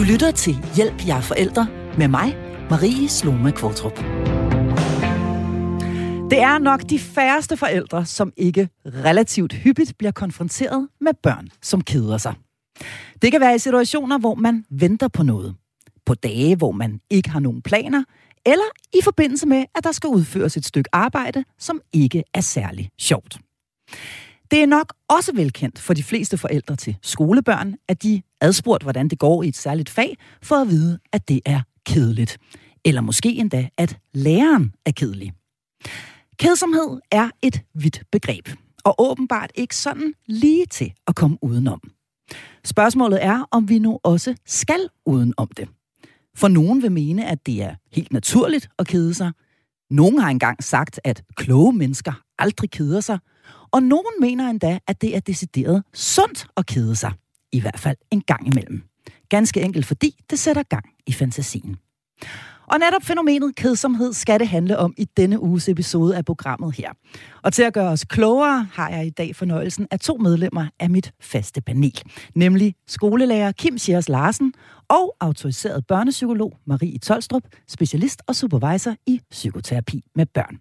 Du lytter til Hjælp jer forældre med mig, Marie Slomme-Kvortrup. Det er nok de færreste forældre, som ikke relativt hyppigt bliver konfronteret med børn, som keder sig. Det kan være i situationer, hvor man venter på noget. På dage, hvor man ikke har nogen planer. Eller i forbindelse med, at der skal udføres et stykke arbejde, som ikke er særlig sjovt. Det er nok også velkendt for de fleste forældre til skolebørn, at de adspurgt, hvordan det går i et særligt fag, for at vide, at det er kedeligt. Eller måske endda, at læreren er kedelig. Kedsomhed er et vidt begreb, og åbenbart ikke sådan lige til at komme udenom. Spørgsmålet er, om vi nu også skal udenom det. For nogen vil mene, at det er helt naturligt at kede sig. Nogen har engang sagt, at kloge mennesker aldrig keder sig. Og nogen mener endda, at det er decideret sundt at kede sig. I hvert fald en gang imellem. Ganske enkelt fordi, det sætter gang i fantasien. Og netop fænomenet kedsomhed skal det handle om i denne uges episode af programmet her. Og til at gøre os klogere, har jeg i dag fornøjelsen af to medlemmer af mit faste panel. Nemlig skolelærer Kim Sjærs Larsen og autoriseret børnepsykolog Marie Tolstrup, specialist og supervisor i psykoterapi med børn.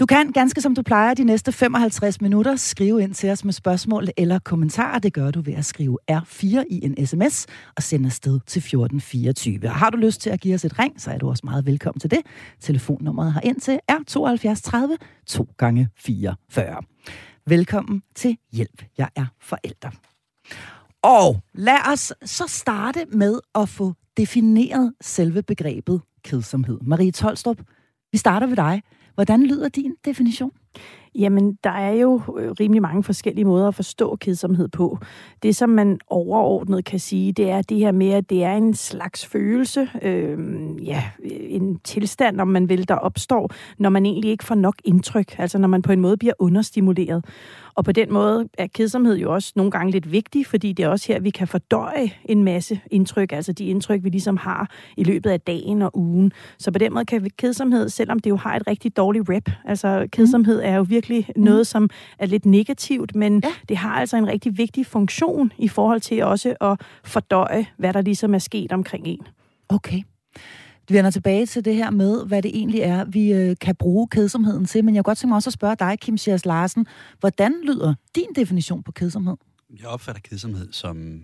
Du kan, ganske som du plejer, de næste 55 minutter skrive ind til os med spørgsmål eller kommentarer. Det gør du ved at skrive R4 i en sms og sende afsted til 1424. Og har du lyst til at give os et ring, så er du også meget velkommen til det. Telefonnummeret herind til er 72 30 2x44. Velkommen til Hjælp, jeg er forælder. Og lad os så starte med at få defineret selve begrebet kedsomhed. Marie Tolstrup, vi starter ved dig. Hvordan lyder din definition? Jamen, der er jo rimelig mange forskellige måder at forstå kedsomhed på. Det, som man overordnet kan sige, det er det her med, at det er en slags følelse, en tilstand, om man vil, der opstår, når man egentlig ikke får nok indtryk, altså når man på en måde bliver understimuleret. Og på den måde er kedsomhed jo også nogle gange lidt vigtig, fordi det er også her, vi kan fordøje en masse indtryk, altså de indtryk, vi ligesom har i løbet af dagen og ugen. Så på den måde kan kedsomhed, selvom det jo har et rigtig dårligt rep, altså kedsomhed er jo virkelig noget, som er lidt negativt, men det har altså en rigtig vigtig funktion i forhold til også at fordøje, hvad der ligesom er sket omkring en. Okay. Vi vender tilbage til det her med, hvad det egentlig er, vi kan bruge kedsomheden til, men jeg kunne godt tænke mig også at spørge dig, Kim Sjærs Larsen, hvordan lyder din definition på kedsomhed? Jeg opfatter kedsomhed som,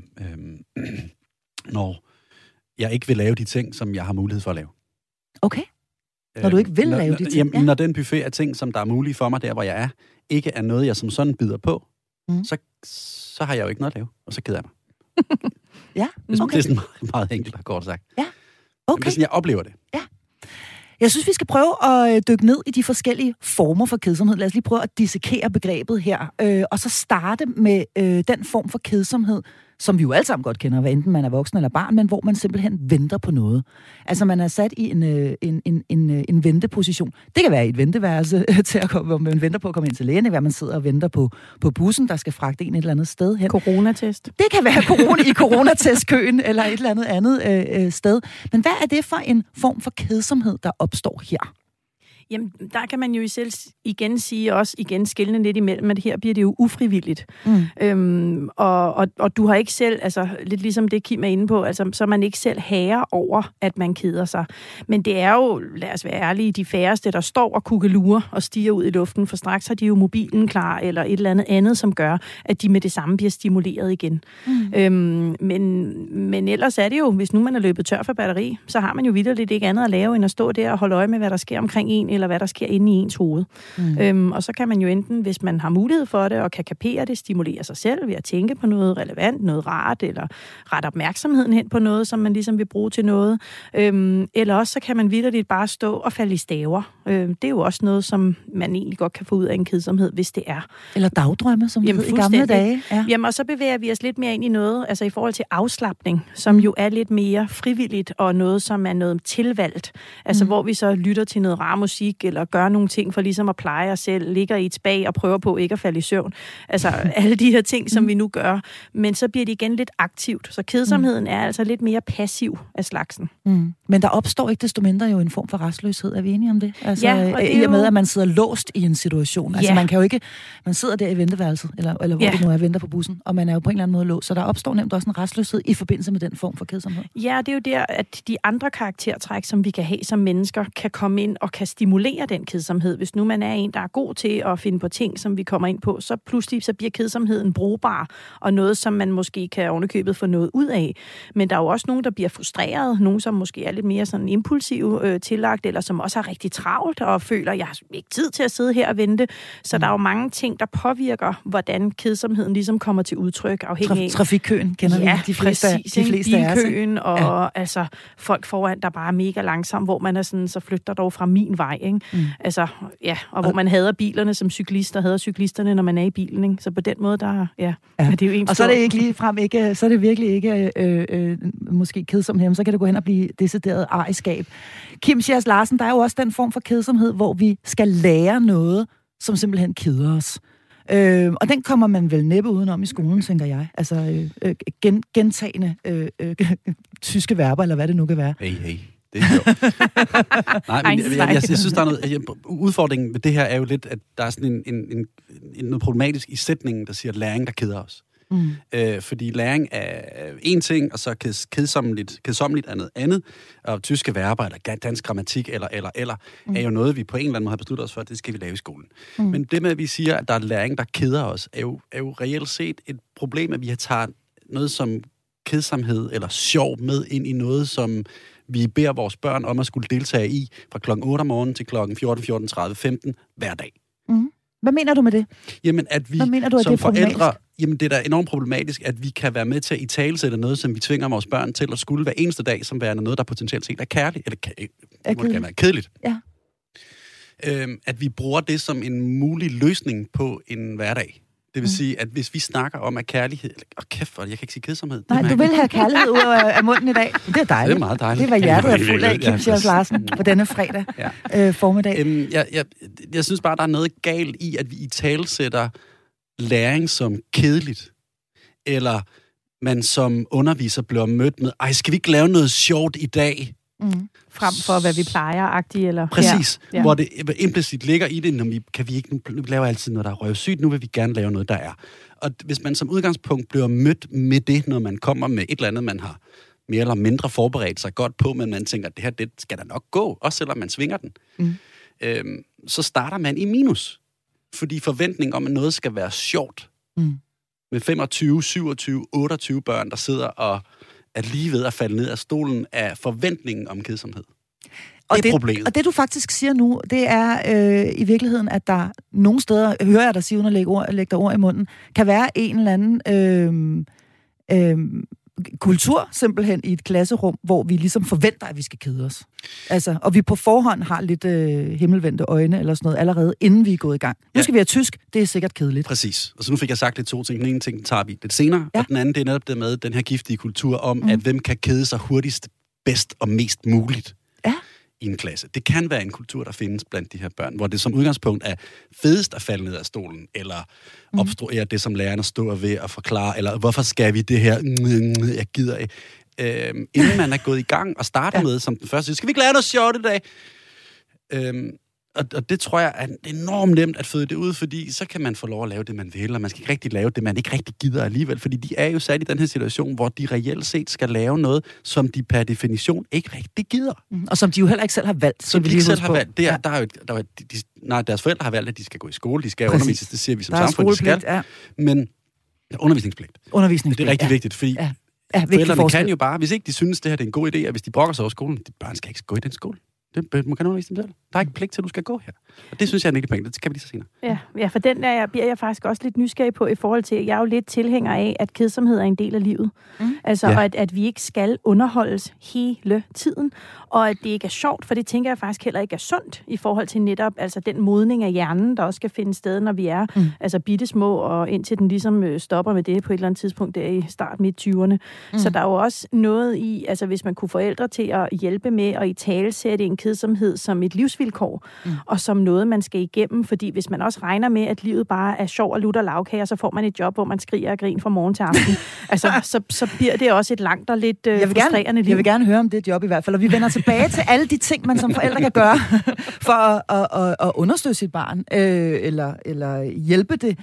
når jeg ikke vil lave de ting, som jeg har mulighed for at lave. Okay. Når du ikke vil lave de ting? Jamen, når den buffet af ting, som der er mulige for mig der, hvor jeg er, ikke er noget, jeg som sådan bider på, så har jeg jo ikke noget at lave, og så keder jeg mig. Ja, okay. Det er sådan meget enkelt og kort sagt. Ja, okay. Det er sådan, jeg oplever det. Ja. Jeg synes, vi skal prøve at dykke ned i de forskellige former for kedsomhed. Lad os lige prøve at dissekere begrebet her, og så starte med den form for kedsomhed, som vi jo alle sammen godt kender, hvad enten man er voksen eller barn, men hvor man simpelthen venter på noget. Altså, man er sat i en venteposition. Det kan være et venteværelse, hvor man venter på at komme ind til lægen, hvor man sidder og venter på bussen, der skal fragte en et eller andet sted hen. Coronatest. Det kan være i coronatestkøen, eller et eller andet sted. Men hvad er det for en form for kedsomhed, der opstår her? Jamen, der kan man jo selv igen sige også, skillende lidt imellem, at her bliver det jo ufrivilligt. Og du har ikke selv, altså lidt ligesom det Kim er inde på, altså så man ikke selv herre over, at man keder sig. Men det er jo, lad os være ærlige, de færreste, der står og kukkelurer og stiger ud i luften, for straks har de jo mobilen klar, eller et eller andet, som gør, at de med det samme bliver stimuleret igen. Men ellers er det jo, hvis nu man er løbet tør for batteri, så har man jo vitterligt ikke andet at lave, end at stå der og holde øje med, hvad der sker omkring en, eller hvad der sker inde i ens hoved. Og så kan man jo enten, hvis man har mulighed for det, og kan kapere det, stimulere sig selv ved at tænke på noget relevant, noget rart, eller rette opmærksomheden hen på noget, som man ligesom vil bruge til noget. Eller også så kan man vitterligt bare stå og falde i staver. Det er jo også noget, som man egentlig godt kan få ud af en kedsomhed, hvis det er. Eller dagdrømme, som det hed i gamle dage. Ja. Jamen, og så bevæger vi os lidt mere ind i noget, altså i forhold til afslapning, som jo er lidt mere frivilligt, og noget, som er noget tilvalgt. Altså, hvor vi så lytter til noget rart musik, eller gøre nogle ting for ligesom at pleje os selv, ligger i et spa og prøver på ikke at falde i søvn. Altså alle de her ting, som vi nu gør. Men så bliver det igen lidt aktivt. Så kedsomheden er altså lidt mere passiv af slagsen. Men der opstår ikke desto mindre jo en form for rastløshed. Er vi enige om det? Altså, ja, i og med, at man sidder låst i en situation. Altså, man kan jo ikke... Man sidder der i venteværelset, eller hvor det nu er, venter på bussen, og man er jo på en eller anden måde låst. Så der opstår nemt også en restløshed i forbindelse med den form for kedsomhed. Ja, det er jo der, at de andre karaktertræk, som vi kan have som mennesker, kan komme ind og kan stimulere den kedsomhed. Hvis nu man er en, der er god til at finde på ting, som vi kommer ind på, så pludselig så bliver kedsomheden brugbar, og noget, som man måske kan ovenikøbet få noget ud af. Men der er jo også nogen, der bliver frustreret, nogen, som måske er lidt mere sådan impulsive tillagt, eller som også har rigtig travlt og føler, at jeg har ikke tid til at sidde her og vente. Så der er jo mange ting, der påvirker, hvordan kedsomheden ligesom kommer til udtryk afhængig af... Trafikkøen kender vi de fleste af os. Ja, præcis. Bilkøen og altså, folk foran, der bare er mega langsomt, hvor man er sådan, så flytter dog fra min vej. Ikke? Mm. Altså, ja, og hvor man hader bilerne som cyklister, hader cyklisterne, når man er i bilen. Ikke? Så på den måde, der er det jo en stor... Og så er det ikke ligefrem ikke... Så er det virkelig ikke måske kedsomhed, så kan det gå hen og blive decideret ariskab. Kim Sjærs Larsen, der er jo også den form for kedsomhed, hvor vi skal lære noget, som simpelthen keder os. Og den kommer man vel næppe udenom i skolen, tænker jeg. Altså gentagende tyske verber, eller hvad det nu kan være. Hey. Det er sjovt. Nej, men jeg synes, der er noget... Udfordringen med det her er jo lidt, at der er sådan en noget problematisk i sætningen, der siger, at læring, der keder os. Mm. Fordi læring er en ting, og så kedsommeligt er noget andet. Og tyske verber, eller dansk grammatik, eller er jo noget, vi på en eller anden måde har besluttet os for, at det skal vi lave i skolen. Mm. Men det med, at vi siger, at der er læring, der keder os, er jo reelt set et problem, at vi har taget noget som kedsomhed eller sjov med ind i noget, som vi beder vores børn om at skulle deltage i fra klokken 8 om morgenen til klokken 14, 15 hver dag. Mm. Hvad mener du med det? Jamen, at vi som forældre... Jamen, det er da enormt problematisk, at vi kan være med til at italesætte noget, som vi tvinger vores børn til at skulle hver eneste dag, som værende noget, der potentielt set er kærligt, eller er kedeligt. Ja. At vi bruger det som en mulig løsning på en hverdag. Det vil sige, at hvis vi snakker om, at kærlighed... Kæft, jeg kan ikke sige kedsomhed. Nej, du vil have kærlighed ud af munden i dag. Det er dejligt. Det er meget dejligt. Det var hjertet af fuld af Kim Sjærs Larsen på denne fredag formiddag. Jeg synes bare, der er noget galt i, at vi italesætter læring som kedeligt, eller man som underviser bliver mødt med, skal vi ikke lave noget sjovt i dag? Mm. Frem for, hvad vi plejer-agtigt, eller... Præcis, hvor det implicit ligger i det, når vi laver altid noget, der er røvsygt, nu vil vi gerne lave noget, der er. Og hvis man som udgangspunkt bliver mødt med det, når man kommer med et eller andet, man har mere eller mindre forberedt sig godt på, men man tænker, at det her, det skal da nok gå, også selvom man svinger den, så starter man i minus. Fordi forventning om, at noget skal være sjovt, med 25, 27, 28 børn, der sidder og er lige ved at falde ned af stolen af forventningen om kedsomhed. Og det er problemet. Og det, du faktisk siger nu, det er i virkeligheden, at der nogle steder, hører jeg dig sige, uden at lægge dig ord i munden, kan være en eller anden kultur simpelthen i et klasserum, hvor vi ligesom forventer, at vi skal kede os. Altså, og vi på forhånd har lidt himmelvendte øjne eller sådan noget allerede, inden vi er gået i gang. Nu skal vi have tysk, det er sikkert kedeligt. Præcis. Og så nu fik jeg sagt lidt to ting. Den ene ting tager vi lidt senere, og den anden, det er netop det med den her giftige kultur om, at hvem kan kede sig hurtigst, bedst og mest muligt i en klasse. Det kan være en kultur, der findes blandt de her børn, hvor det som udgangspunkt er fedest at falde ned af stolen, eller obstruere det, som lærerne står ved at forklare, eller hvorfor skal vi det her? Jeg gider ikke. Inden man er gået i gang og starter med, som den første, skal vi ikke lave noget sjovt i dag? Og det tror jeg er enormt nemt at føde det ud, fordi så kan man få lov at lave det, man vil, og man skal ikke rigtig lave det, man ikke rigtig gider alligevel, fordi de er jo sat i den her situation, hvor de reelt set skal lave noget, som de per definition ikke rigtig gider. Og som de jo heller ikke selv har valgt. Som de ikke selv har valgt. Det er, der er jo, der er, deres forældre har valgt, at de skal gå i skole, de skal undervises, det siger vi som samfund, de skal. Men undervisningspligt. Det er rigtig vigtigt, fordi forældrene kan jo bare, hvis ikke de synes, det her er en god idé, at hvis de brokker sig over skolen, de bare skal ikke gå i den skole. Man kan undervise dem selv. Der er ikke pligt til, at du skal gå her. Og det synes jeg er en rigtig penge. Det kan vi lige så senere. Ja, for den der bliver jeg faktisk også lidt nysgerrig på i forhold til, jeg er jo lidt tilhænger af, at kedsomhed er en del af livet. Altså, og at vi ikke skal underholdes hele tiden. Og at det ikke er sjovt, for det tænker jeg faktisk heller ikke er sundt i forhold til netop altså den modning af hjernen, der også skal finde sted, når vi er altså bittesmå, og indtil den ligesom stopper med det på et eller andet tidspunkt der i start midt 20'erne. Så der er jo også noget i, altså hvis man kunne forældre til at hjælpe med at italesætte en kedsomhed som et livsvilkår, og som noget, man skal igennem, fordi hvis man også regner med, at livet bare er sjov og lutter lavkager, så får man et job, hvor man skriger og griner fra morgen til aften. Altså, så bliver det også et langt og lidt frustrerende liv. Jeg vil gerne høre om det job i hvert fald, og vi vender tilbage til alle de ting, man som forældre kan gøre for at understøtte sit barn, eller hjælpe det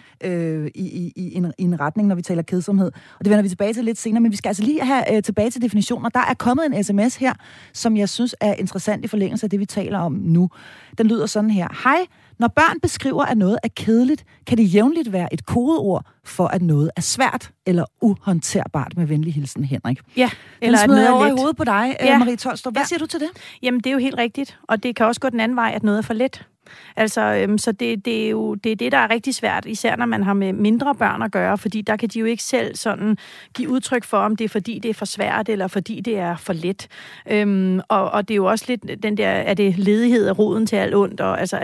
i en retning, når vi taler kedsomhed. Og det vender vi tilbage til lidt senere, men vi skal altså lige have tilbage til definitioner. Der er kommet en sms her, som jeg synes er interessant i forlængelse af det, vi taler om nu. Den lyder sådan her. Hej, når børn beskriver, at noget er kedeligt, kan det jævnligt være et kodeord for, at noget er svært eller uhåndterbart, med venlig hilsen, Henrik. Ja, eller at noget er over let. I hovedet på dig, ja. Marie Tolstrup. Hvad siger du til det? Jamen, det er jo helt rigtigt, og det kan også gå den anden vej, at noget er for let. Altså, så det er jo det, der er rigtig svært, især når man har med mindre børn at gøre, fordi der kan de jo ikke selv sådan give udtryk for, om det er fordi, det er for svært, eller fordi det er for let. Og det er jo også lidt den der, er det ledighed af roden til alt ondt, og altså,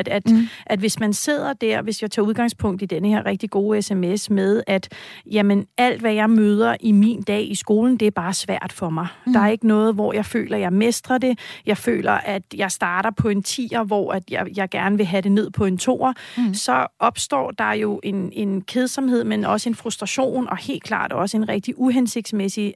at hvis man sidder der, hvis jeg tager udgangspunkt i denne her rigtig gode sms med, at jamen, alt hvad jeg møder i min dag i skolen, det er bare svært for mig. Der er ikke noget, hvor jeg føler, jeg mestrer det. Jeg føler, at jeg starter på en 10'er, hvor at jeg gerne vil have det ned på en 2'er, så opstår der jo en kedsomhed, men også en frustration, og helt klart også en rigtig uhensigtsmæssig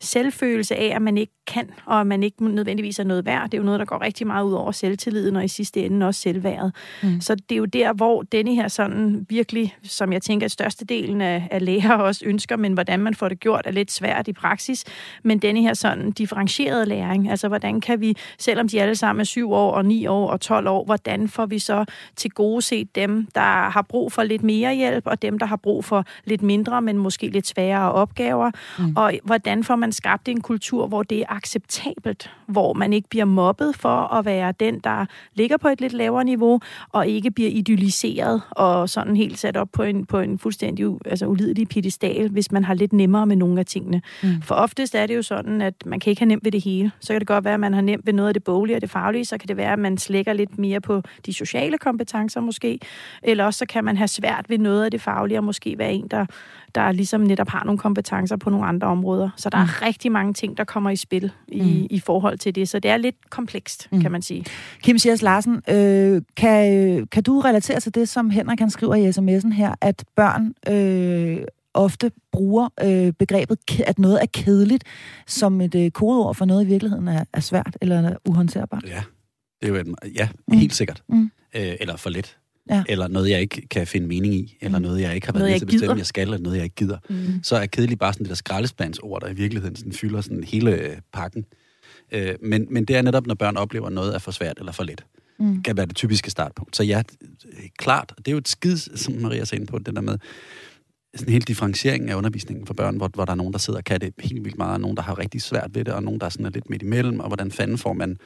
selvfølelse af, at man ikke kan, og at man ikke nødvendigvis er noget værd. Det er jo noget, der går rigtig meget ud over selvtilliden, og i sidste ende også selvværdet. Så det er jo der, hvor denne her sådan virkelig, som jeg tænker, at størstedelen af læger også ønsker, men hvordan man får det gjort, er lidt svært i praksis. Men denne her sådan differentierede læring, altså hvordan kan vi, selvom de alle sammen er 7 år, og 9 år, og 12 år, hvordan får vi så til gode set dem, der har brug for lidt mere hjælp, og dem, der har brug for lidt mindre, men måske lidt sværere opgaver. Og hvordan får man skabt en kultur, hvor det er acceptabelt, hvor man ikke bliver mobbet for at være den, der ligger på et lidt lavere niveau, og ikke bliver idylliseret og sådan helt sat op på en fuldstændig ulidelig piedestal, hvis man har lidt nemmere med nogle af tingene. For oftest er det jo sådan, at man kan ikke have nemt ved det hele. Så kan det godt være, at man har nemt ved noget af det boglige og det faglige, så kan det være, at man slækker lidt mere på de sociale kompetencer måske, eller også så kan man have svært ved noget af det faglige, og måske være en, der ligesom netop har nogle kompetencer på nogle andre områder. Så der er rigtig mange ting, der kommer i spil i forhold til det, så det er lidt komplekst, kan man sige. Kim Sjærs Larsen, kan du relatere til det, som Henrik han skriver i sms'en her, at børn ofte bruger begrebet, at noget er kedeligt, som et kodeord for noget i virkeligheden er svært eller uhåndterbart? Ja. Det er jo, ja, helt sikkert. Eller for let. Ja. Eller noget, jeg ikke kan finde mening i. Eller noget, jeg ikke har været med til at bestemme, jeg skal. Eller noget, jeg ikke gider. Så er kedeligt bare sådan det der skraldespandsord, der i virkeligheden sådan fylder sådan hele pakken. Men det er netop, når børn oplever, at noget er for svært eller for let. Kan være det typiske startpunkt. Så ja, klart. Det er jo et skid, som Maria ser ind på, det der med sådan en hel differentiering af undervisningen for børn, hvor der er nogen, der sidder og kan det helt vildt meget, og nogen, der har rigtig svært ved det, og nogen, der sådan er lidt midt imellem, og hvordan fanden får man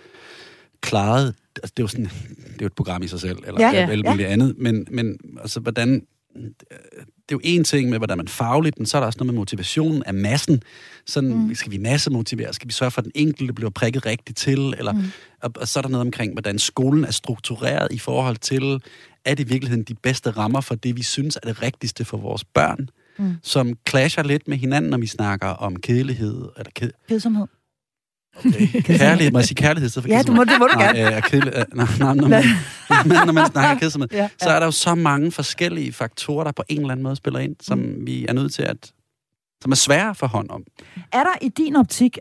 klaret, altså det er jo sådan, det er jo et program i sig selv, eller alt muligt andet, men altså hvordan, det er jo en ting med, hvordan man fagligt, men så er der også noget med motivationen af massen, sådan, skal vi massemotivere, skal vi sørge for, at den enkelte bliver prikket rigtigt til, eller, og så er der noget omkring, hvordan skolen er struktureret i forhold til, er det i virkeligheden de bedste rammer for det, vi synes er det rigtigste for vores børn, som clasher lidt med hinanden, når vi snakker om kedelighed, eller kedsomhed. Okay. Kærlighed, må jeg sige kærlighed? Så ja, det må du gerne. Når man snakker kedsomhed, så er der jo så mange forskellige faktorer, der på en eller anden måde spiller ind, som vi er nødt til at, som er svære for hånd om. Er der i din optik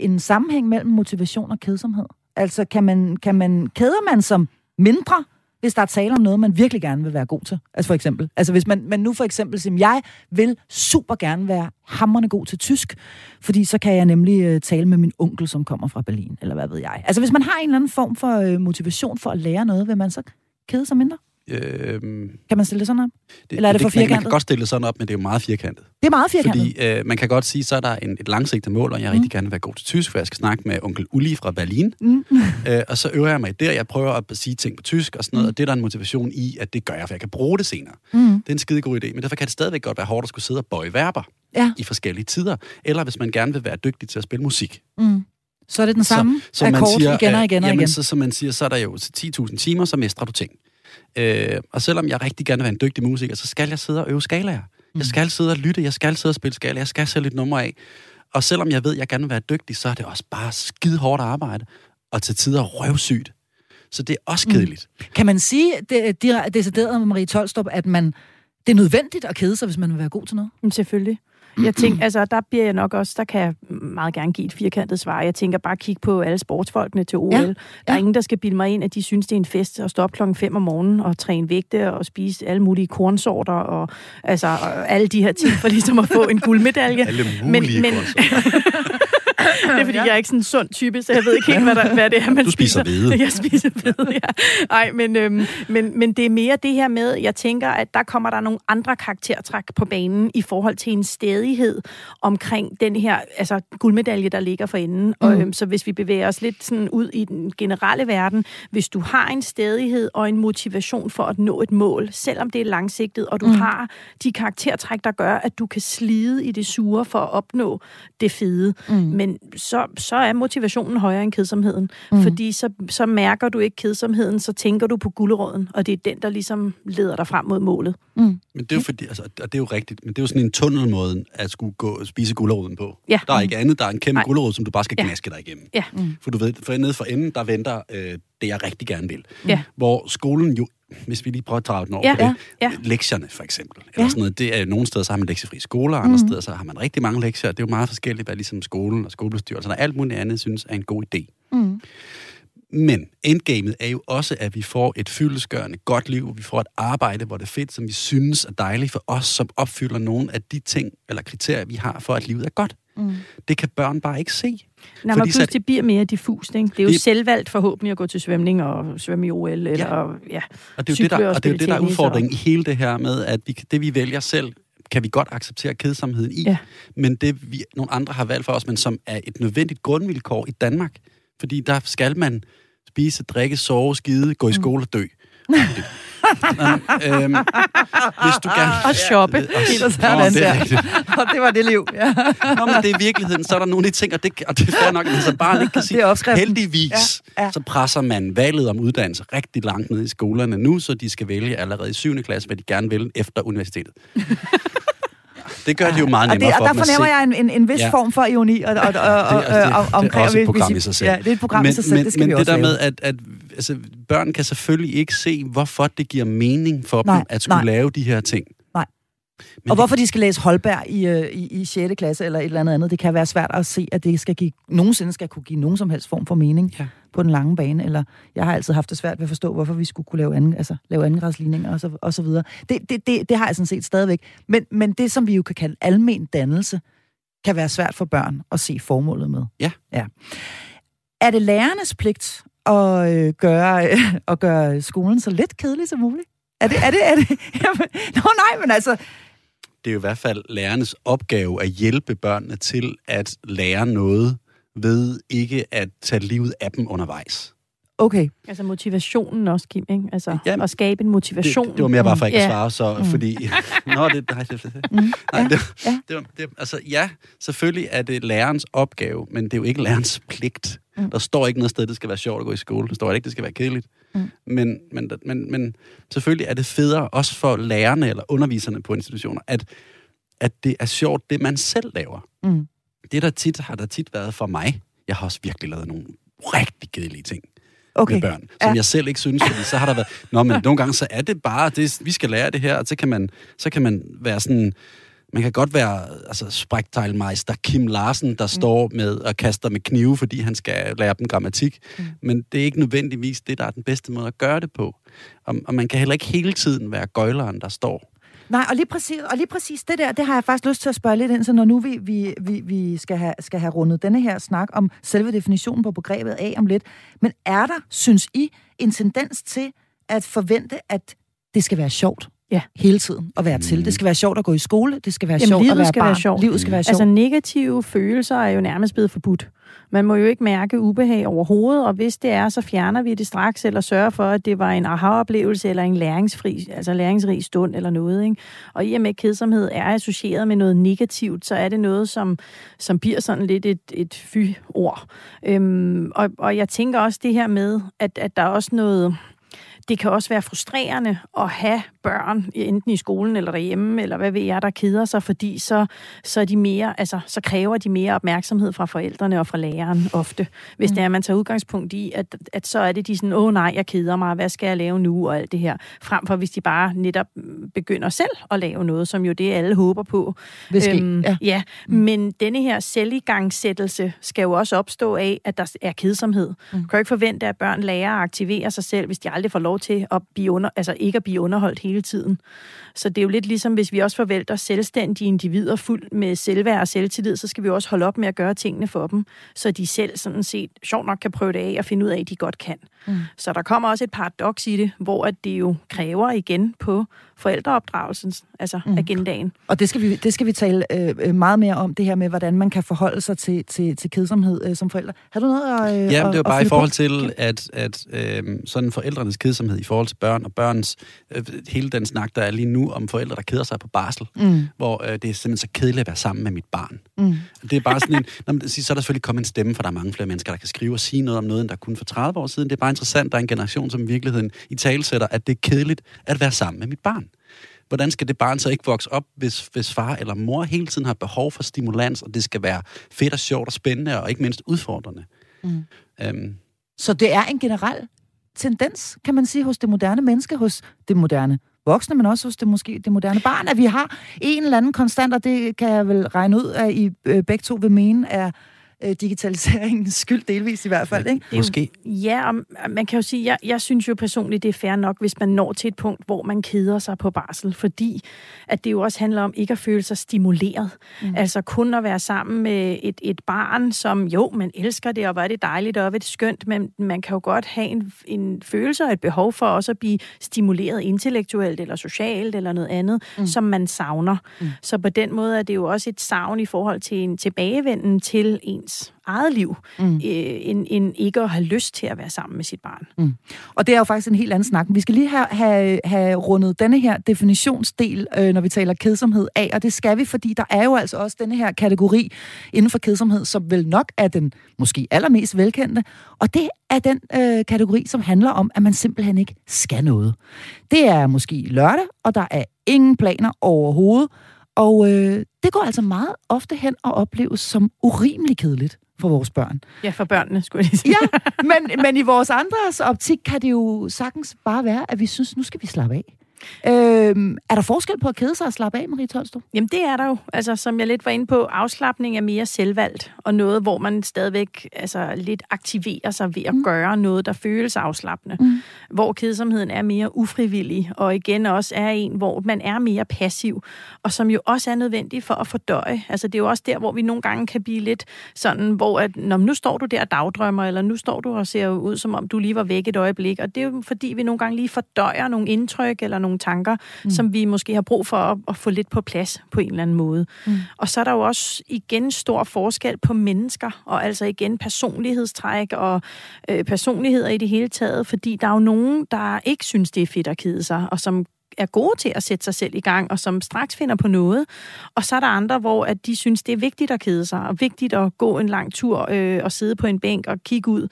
en sammenhæng mellem motivation og kedsomhed? Altså, keder man som mindre, hvis der er tale om noget, man virkelig gerne vil være god til? Altså for eksempel. Altså hvis man nu for eksempel siger, jeg vil super gerne være hamrende god til tysk, fordi så kan jeg nemlig tale med min onkel, som kommer fra Berlin, eller hvad ved jeg. Altså hvis man har en eller anden form for motivation for at lære noget, vil man så kede sig mindre? Kan man stille det sådan op? Eller er det for firkantet? Man kan godt stille det sådan op, men det er jo meget firkantet. Det er meget firkantet. Fordi man kan godt sige, så er der et langsigtet mål, og jeg rigtig gerne vil være god til tysk, for jeg skal snakke med onkel Uli fra Berlin. Og så øver jeg mig der, jeg prøver at sige ting på tysk og sådan noget, og det er der en motivation i, at det gør jeg, for jeg kan bruge det senere. Det er en skide god idé, men derfor kan det stadigvæk godt være hårdt at skulle sidde og bøje verber i forskellige tider. Eller hvis man gerne vil være dygtig til at spille musik. Så er det den samme akkord igen og igen og igen. Så man siger, så er der jo 10.000 timer, så mestrer du ting. Og selvom jeg rigtig gerne vil være en dygtig musiker, så skal jeg sidde og øve skalaer. Jeg skal sidde og lytte, jeg skal sidde og spille skalaer, jeg skal sætte lidt numre af. Og selvom jeg ved, at jeg gerne vil være dygtig, så er det også bare skide hårdt arbejde. og til tider røvsygt. Så det er også kedeligt. Mm. Kan man sige, det decideret med Marie Tolstrup, at man, det er nødvendigt at kede sig, hvis man vil være god til noget? Mm, selvfølgelig. Jeg tænker, altså, der bliver jeg nok også, der kan jeg meget gerne give et firkantet svar. Jeg tænker bare kigge på alle sportsfolkene til OL. Ja, ja. Der er ingen, der skal bilde mig ind, at de synes, det er en fest at stå op 5 om morgenen og træne vægte og spise alle mulige kornsorter og, altså, og alle de her ting for ligesom at få en guldmedalje. Alle mulige kornsorter. Det er, fordi jeg er ikke sådan en sund type, så jeg ved ikke helt, hvad det er, man spiser. Du spiser hvede. Jeg spiser hvede, ja. Ej, men det er mere det her med, jeg tænker, at der kommer der nogle andre karaktertræk på banen i forhold til en stædighed omkring den her altså, guldmedalje, der ligger for enden. Mm. Og, så hvis vi bevæger os lidt sådan ud i den generelle verden, hvis du har en stædighed og en motivation for at nå et mål, selvom det er langsigtet, og du har de karaktertræk, der gør, at du kan slide i det sure for at opnå det fede. Mm. Men så er motivationen højere end kedsomheden. Mm. Fordi så mærker du ikke kedsomheden, så tænker du på guldråden, og det er den, der ligesom leder dig frem mod målet. Mm. Men det er jo fordi, altså, og det er jo rigtigt, men det er jo sådan en tunnelmåde at skulle gå og spise guldråden på. Ja. Der er ikke andet, der er en kæmpe guldråd, som du bare skal gnaske dig igennem. Ja. Mm. For du ved, for nede for enden, der venter det, jeg rigtig gerne vil. Mm. Hvor skolen jo, hvis vi lige prøver at drage den over på det, lektierne for eksempel, eller sådan noget, det er nogle steder, så har man lektiefri skoler, andre steder, så har man rigtig mange lektier, det er jo meget forskelligt, hvad ligesom skolen og skolebestyrelsen og alt muligt andet synes er en god idé. Mm. Men endgamet er jo også, at vi får et fyldestgørende godt liv, vi får et arbejde, hvor det er fedt, som vi synes er dejligt for os, som opfylder nogle af de ting eller kriterier, vi har for, at livet er godt. Mm. Det kan børn bare ikke se. Nej, men pludselig det bliver mere diffust, ikke? Det er jo selvvalgt forhåbentlig at gå til svømning og svømme i OL, eller og det er jo det, der er udfordringen i hele det her med, at det vi vælger selv, kan vi godt acceptere kedsomheden i, men det vi, nogle andre har valgt for os, men som er et nødvendigt grundvilkår i Danmark, fordi der skal man spise, drikke, sove, skide, gå i skole og dø. Hvis du gerne... Og shoppe. Og det var det liv. Ja. Nå, men det er virkeligheden, så er der nogle af de ting, og det er fair nok, men så bare ikke kan sige. Heldigvis, så presser man valget om uddannelse rigtig langt ned i skolerne nu, så de skal vælge allerede i 7. klasse, hvad de gerne vil efter universitetet. Det gør det jo meget nemmere for dem. Og der fornemmer jeg en vis form for ironi. Det er også et program i sig selv. Ja, det er et program i sig selv, det skal vi også lave. Men det der med, at altså, børn kan selvfølgelig ikke se, hvorfor det giver mening for dem at skulle lave de her ting. Nej. Men og hvorfor de skal læse Holberg i 6. klasse eller et eller andet. Det kan være svært at se, at det nogensinde skal kunne give nogen som helst form for mening på den lange bane. Eller jeg har altid haft det svært ved at forstå, hvorfor vi skulle kunne lave andengradsligninger og så videre. Det har jeg sådan set stadigvæk. Men det, som vi jo kan kalde almen dannelse, kan være svært for børn at se formålet med. Ja. Er det lærernes pligt at gøre skolen så lidt kedelig som muligt? Er det? Nå, nej, men altså... Det er jo i hvert fald lærernes opgave at hjælpe børnene til at lære noget ved ikke at tage livet af dem undervejs. Okay. Altså motivationen også, Kim, ikke? Altså at skabe en motivation. Det var mere bare for ikke at svare, så fordi... Nå, selvfølgelig er det lærernes opgave, men det er jo ikke lærernes pligt. Der står ikke noget sted, det skal være sjovt at gå i skole. Der står ikke, det skal være kedeligt. Mm. Men selvfølgelig er det federe, også for lærerne eller underviserne på institutioner, at det er sjovt, det man selv laver. Mm. Det har der tit været for mig. Jeg har også virkelig lavet nogle rigtig kedelige ting med børn, som jeg selv ikke synes, fordi så har der været... Nå, men nogle gange så er det bare, vi skal lære det her, og så kan man være sådan... Man kan godt være sprægteilmeister Kim Larsen, der står med og kaster med knive, fordi han skal lære dem grammatik. Mm. Men det er ikke nødvendigvis det, der er den bedste måde at gøre det på. Og man kan heller ikke hele tiden være gøjleren, der står. Nej, og lige præcis det der, det har jeg faktisk lyst til at spørge lidt ind, så når nu vi skal have rundet denne her snak om selve definitionen på begrebet af om lidt. Men er der, synes I, en tendens til at forvente, at det skal være sjovt? Ja, hele tiden at være til. Det skal være sjovt at gå i skole, det skal være sjovt at være barn. Livet skal være sjovt. Altså negative følelser er jo nærmest blevet forbudt. Man må jo ikke mærke ubehag overhovedet, og hvis det er, så fjerner vi det straks, eller sørger for, at det var en aha-oplevelse, eller en læringsrig stund, eller noget. Ikke? Og i og med, at kedsomhed er associeret med noget negativt, så er det noget, som bliver sådan lidt et fy-ord. Og jeg tænker også det her med, at der er også noget... Det kan også være frustrerende at have børn, enten i skolen eller derhjemme, eller hvad ved jeg, der keder sig, fordi så er de mere, altså, så kræver de mere opmærksomhed fra forældrene og fra læreren ofte. Hvis det er, at man tager udgangspunkt i, at så er det de sådan, åh nej, jeg keder mig, hvad skal jeg lave nu og alt det her. Frem for, hvis de bare netop begynder selv at lave noget, som jo det alle håber på. Ja. Men denne her selvigangsættelse skal jo også opstå af, at der er kedsomhed. Du kan jo ikke forvente, at børn lærer at aktivere sig selv, hvis de aldrig får lov til at ikke at blive underholdt hele tiden. Så det er jo lidt ligesom, hvis vi også forventer selvstændige individer fuld med selvværd og selvtillid, så skal vi også holde op med at gøre tingene for dem, så de selv sådan set sjovt nok kan prøve det af og finde ud af, at de godt kan. Så der kommer også et paradoks i det, hvor at det jo kræver igen på forældreopdragelsens agendaen. Og det skal vi tale meget mere om, det her med, hvordan man kan forholde sig til kedsomhed som forældre. Har du noget at Ja, det er bare i forhold til, at sådan forældrenes kedsomhed i forhold til børn og børns, hele den snak, der er lige nu om forældre, der keder sig på barsel, hvor det er simpelthen så kedeligt at være sammen med mit barn. Det er bare sådan en... så er der selvfølgelig kommet en stemme, for der er mange flere mennesker, der kan skrive og sige noget om noget, end der kunne for 30 år siden. Det er bare interessant, der er en generation, som i virkeligheden italesætter, at det er kedeligt at være sammen med mit barn. Hvordan skal det barn så ikke vokse op, hvis far eller mor hele tiden har behov for stimulans, og det skal være fedt og sjovt og spændende, og ikke mindst udfordrende? Så det er en generel tendens, kan man sige, hos det moderne menneske, hos det moderne voksne, men også hos det moderne barn, at vi har en eller anden konstant, og det kan jeg vel regne ud, at I begge to vil mene, er digitaliseringens skyld, delvis i hvert fald, ikke? Måske. Ja, og man kan jo sige, jeg synes jo personligt, det er fair nok, hvis man når til et punkt, hvor man keder sig på barsel, fordi at det jo også handler om ikke at føle sig stimuleret. Altså kun at være sammen med et barn, som jo, man elsker det, og hvor er det dejligt, og hvor er det skønt, men man kan jo godt have en følelse og et behov for også at blive stimuleret intellektuelt, eller socialt, eller noget andet, som man savner. Så på den måde er det jo også et savn i forhold til en tilbagevenden til en eget liv, end ikke at have lyst til at være sammen med sit barn. Og det er jo faktisk en helt anden snak. Vi skal lige have rundet denne her definitionsdel, når vi taler kedsomhed af, og det skal vi, fordi der er jo altså også denne her kategori inden for kedsomhed, som vel nok er den måske allermest velkendte, og det er den kategori, som handler om, at man simpelthen ikke skal noget. Det er måske lørdag, og der er ingen planer overhovedet, og det går altså meget ofte hen og opleves som urimelig kedeligt for vores børn. Ja, for børnene, skulle jeg sige. Ja, men i vores andres optik kan det jo sagtens bare være, at vi synes, nu skal vi slappe af. Er der forskel på at kede sig og slappe af, Marie Tolstrup? Jamen det er der jo. Altså, som jeg lidt var inde på, afslapning er mere selvvalgt, og noget, hvor man stadigvæk lidt aktiverer sig ved at gøre noget, der føles afslappende. Hvor kedsomheden er mere ufrivillig, og igen også er en, hvor man er mere passiv, og som jo også er nødvendig for at fordøje. Altså det er jo også der, hvor vi nogle gange kan blive lidt sådan, hvor at, nu står du der og dagdrømmer, eller nu står du og ser ud, som om du lige var væk et øjeblik, og det er jo fordi, vi nogle gange lige fordøjer nogle indtryk, eller nogle tanker, som vi måske har brug for at få lidt på plads på en eller anden måde. Og så er der jo også igen stor forskel på mennesker, og altså igen personlighedstræk og personligheder i det hele taget, fordi der er jo nogen, der ikke synes, det er fedt at kede sig, og som er gode til at sætte sig selv i gang, og som straks finder på noget. Og så er der andre, hvor at de synes, det er vigtigt at kede sig, og vigtigt at gå en lang tur og sidde på en bænk og kigge ud.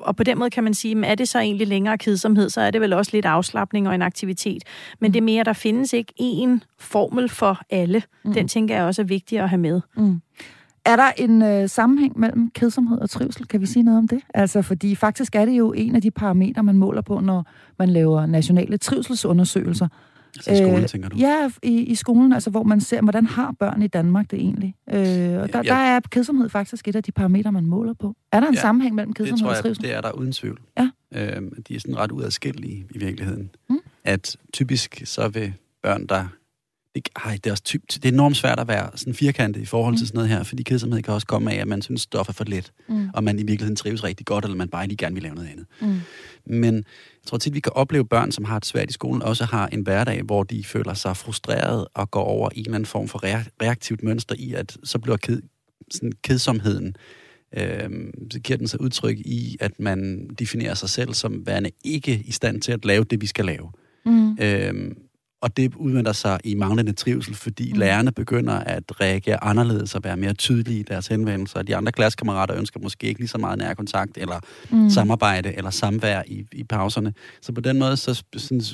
Og på den måde kan man sige, men er det så egentlig længere kedsomhed, så er det vel også lidt afslapning og en aktivitet. Men det er mere, der findes ikke én formel for alle. Den tænker jeg også er vigtig at have med. Er der en sammenhæng mellem kedsomhed og trivsel? Kan vi sige noget om det? Altså, fordi faktisk er det jo en af de parametre, man måler på, når man laver nationale trivselsundersøgelser. Altså i skolen, tænker du? Ja, i skolen, altså, hvor man ser, hvordan har børn i Danmark det egentlig? Og der er kedsomhed faktisk et af de parametre, man måler på. Er der en sammenhæng mellem kedsomhed og trivsel? Det er der uden tvivl. Ja. De er sådan ret udadskillige i virkeligheden. At typisk så vil børn, der... Det er enormt svært at være sådan firkantet i forhold til sådan noget her, fordi kedsomhed kan også komme af, at man synes, stof er for let, og man i virkeligheden trives rigtig godt, eller man bare lige gerne vil lave noget andet. Men jeg tror tit, vi kan opleve børn, som har det svært i skolen, også har en hverdag, hvor de føler sig frustreret og går over en eller anden form for reaktivt mønster i, at så bliver kedsomheden. Så giver den sig udtryk i, at man definerer sig selv som værende ikke i stand til at lave det, vi skal lave. Og det udmønter sig i manglende trivsel, fordi lærerne begynder at reagere anderledes og være mere tydelige i deres henvendelser. De andre klassekammerater ønsker måske ikke lige så meget nærkontakt, eller samarbejde, eller samvær i pauserne. Så på den måde, så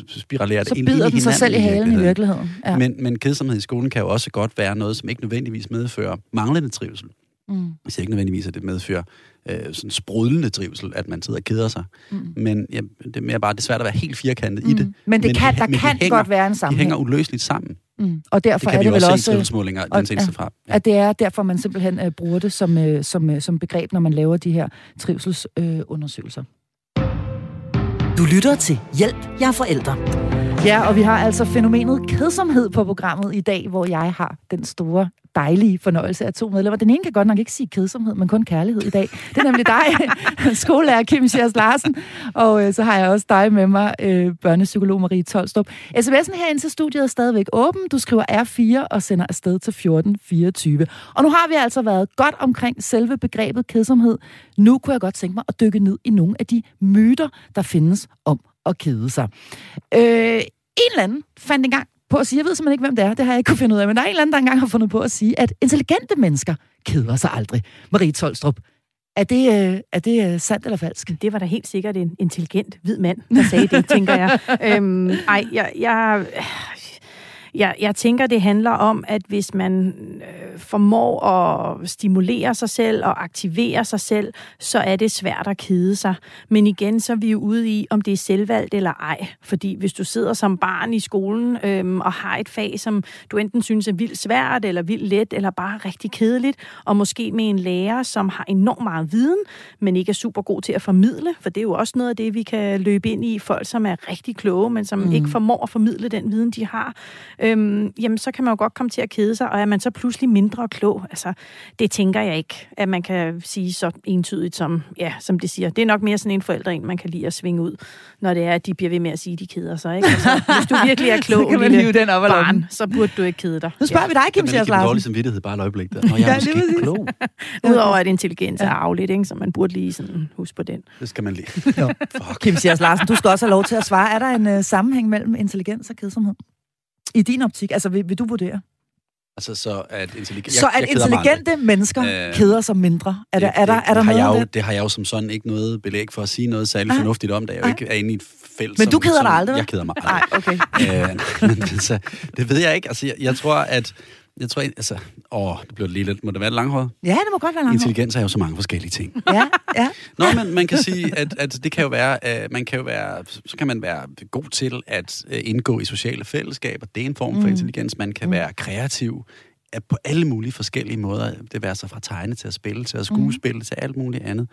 spiralerer det ind i hinanden. Så bider den sig selv i halen i virkeligheden. Ja. Men kedsomhed i skolen kan jo også godt være noget, som ikke nødvendigvis medfører manglende trivsel. Hvis ikke nødvendigvis, at det medfører sådan sprudlende trivsel, at man sidder og keder sig. Men ja, det er mere bare, det er svært at være helt firkantet i det. Men der kan godt være en sammenhæng. Det hænger uløseligt sammen. Og derfor det er det vel også trivselsmålinger den seneste fra. Ja. At det er derfor, man simpelthen bruger det som begreb, når man laver de her trivselsundersøgelser. Du lytter til Hjælp, jeg er forældre. Ja, og vi har altså fænomenet kedsomhed på programmet i dag, hvor jeg har den store dejlige fornøjelse af 2 medlemmer. Den ene kan godt nok ikke sige kedsomhed, men kun kærlighed i dag. Det er nemlig dig, skolelærer Kim Sjærs Larsen, og så har jeg også dig med mig, børnepsykolog Marie Tolstrup. SMS'en herinde til studiet er stadigvæk åben. Du skriver R4 og sender afsted til 1424. Og nu har vi altså været godt omkring selve begrebet kedsomhed. Nu kunne jeg godt tænke mig at dykke ned i nogle af de myter, der findes om at kede sig. En eller anden fandt engang på at sige, jeg ved simpelthen ikke, hvem det er, det har jeg ikke kunne finde ud af, men der er en eller anden, der engang har fundet på at sige, at intelligente mennesker keder sig aldrig. Marie Tolstrup, er det sandt eller falsk? Det var da helt sikkert en intelligent, hvid mand, der sagde det, tænker jeg. Jeg tænker, det handler om, at hvis man formår at stimulere sig selv og aktivere sig selv, så er det svært at kede sig. Men igen, så er vi jo ude i, om det er selvvalgt eller ej. Fordi hvis du sidder som barn i skolen og har et fag, som du enten synes er vildt svært, eller vildt let, eller bare rigtig kedeligt, og måske med en lærer, som har enormt meget viden, men ikke er super god til at formidle, for det er jo også noget af det, vi kan løbe ind i, folk, som er rigtig kloge, men som ikke formår at formidle den viden, de har, jamen så kan man jo godt komme til at kede sig, og er man så pludselig mindre klog? Altså, det tænker jeg ikke, at man kan sige så entydigt, som de siger. Det er nok mere sådan en forælder, man kan lide at svinge ud, når det er, at de bliver ved med at sige, at de keder sig, ikke? Altså, hvis du virkelig er klog, så lille den op barn, så burde du ikke kede dig. Nu spørger vi dig, Kim Sjærs Larsen. Det er en dårlig samvittighed, bare et øjeblik der. Nå, jeg er måske ikke klog. Udover at intelligens er afledt, ikke? Så man burde lige sådan huske på den. Det skal man lige. Kim Sjærs Larsen, du skal også have lov til at svare. Er der en sammenhæng mellem intelligens og kedsomhed? I din optik, altså vil du vurdere? Altså intelligente mennesker keder sig mindre. Det har jeg jo som sådan ikke noget belæg for at sige noget særligt fornuftigt om, da jeg jo ikke er inde i et felt. Men du keder dig aldrig? Jeg keder mig aldrig. Nej, okay. Det ved jeg ikke. Altså jeg tror, altså, det blev lige lidt. Må det være langhåret? Ja, det må godt være langhåret. Intelligens er jo så mange forskellige ting. Ja. Nå, men man kan sige, at det kan jo være, så kan man være god til at indgå i sociale fællesskaber. Det er en form for intelligens. Man kan være kreativ på alle mulige forskellige måder. Det være så fra tegne til at spille, til at skuespille, til alt muligt andet.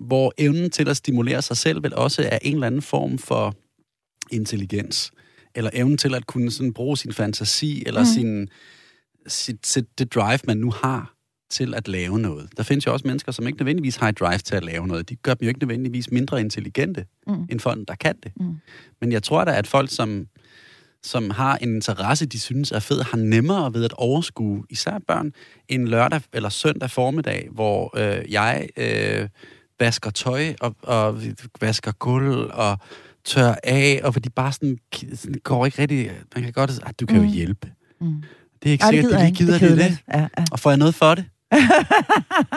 Hvor evnen til at stimulere sig selv vel også er en eller anden form for intelligens, eller evnen til at kunne sådan bruge sin fantasi, eller det drive, man nu har til at lave noget. Der findes jo også mennesker, som ikke nødvendigvis har et drive til at lave noget. De gør dem jo ikke nødvendigvis mindre intelligente, end folk, der kan det. Men jeg tror da, at folk, som har en interesse, de synes er fed, har nemmere ved at overskue, især børn, en lørdag eller søndag formiddag, hvor jeg vasker tøj og vasker gulv og tør af, og fordi bare sådan går ikke rigtig. Man kan godt sige, at du kan jo hjælpe. Det er ikke sikkert, at de gider det. Ja. Og får jeg noget for det?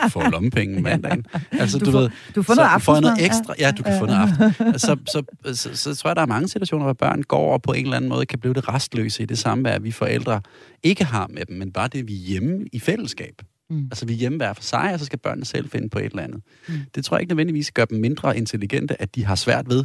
Får lommepenge mandagen. Altså, du får noget aften. Får jeg noget ekstra? Ja, du kan få noget aften. Så tror jeg, der er mange situationer, hvor børn går over på en eller anden måde, kan blive det restløse i det samvær, vi forældre ikke har med dem, men bare det, vi er hjemme i fællesskab. Altså, vi er hjemme hver for sig, og så skal børnene selv finde på et eller andet. Det tror jeg ikke nødvendigvis gør dem mindre intelligente, at de har svært ved.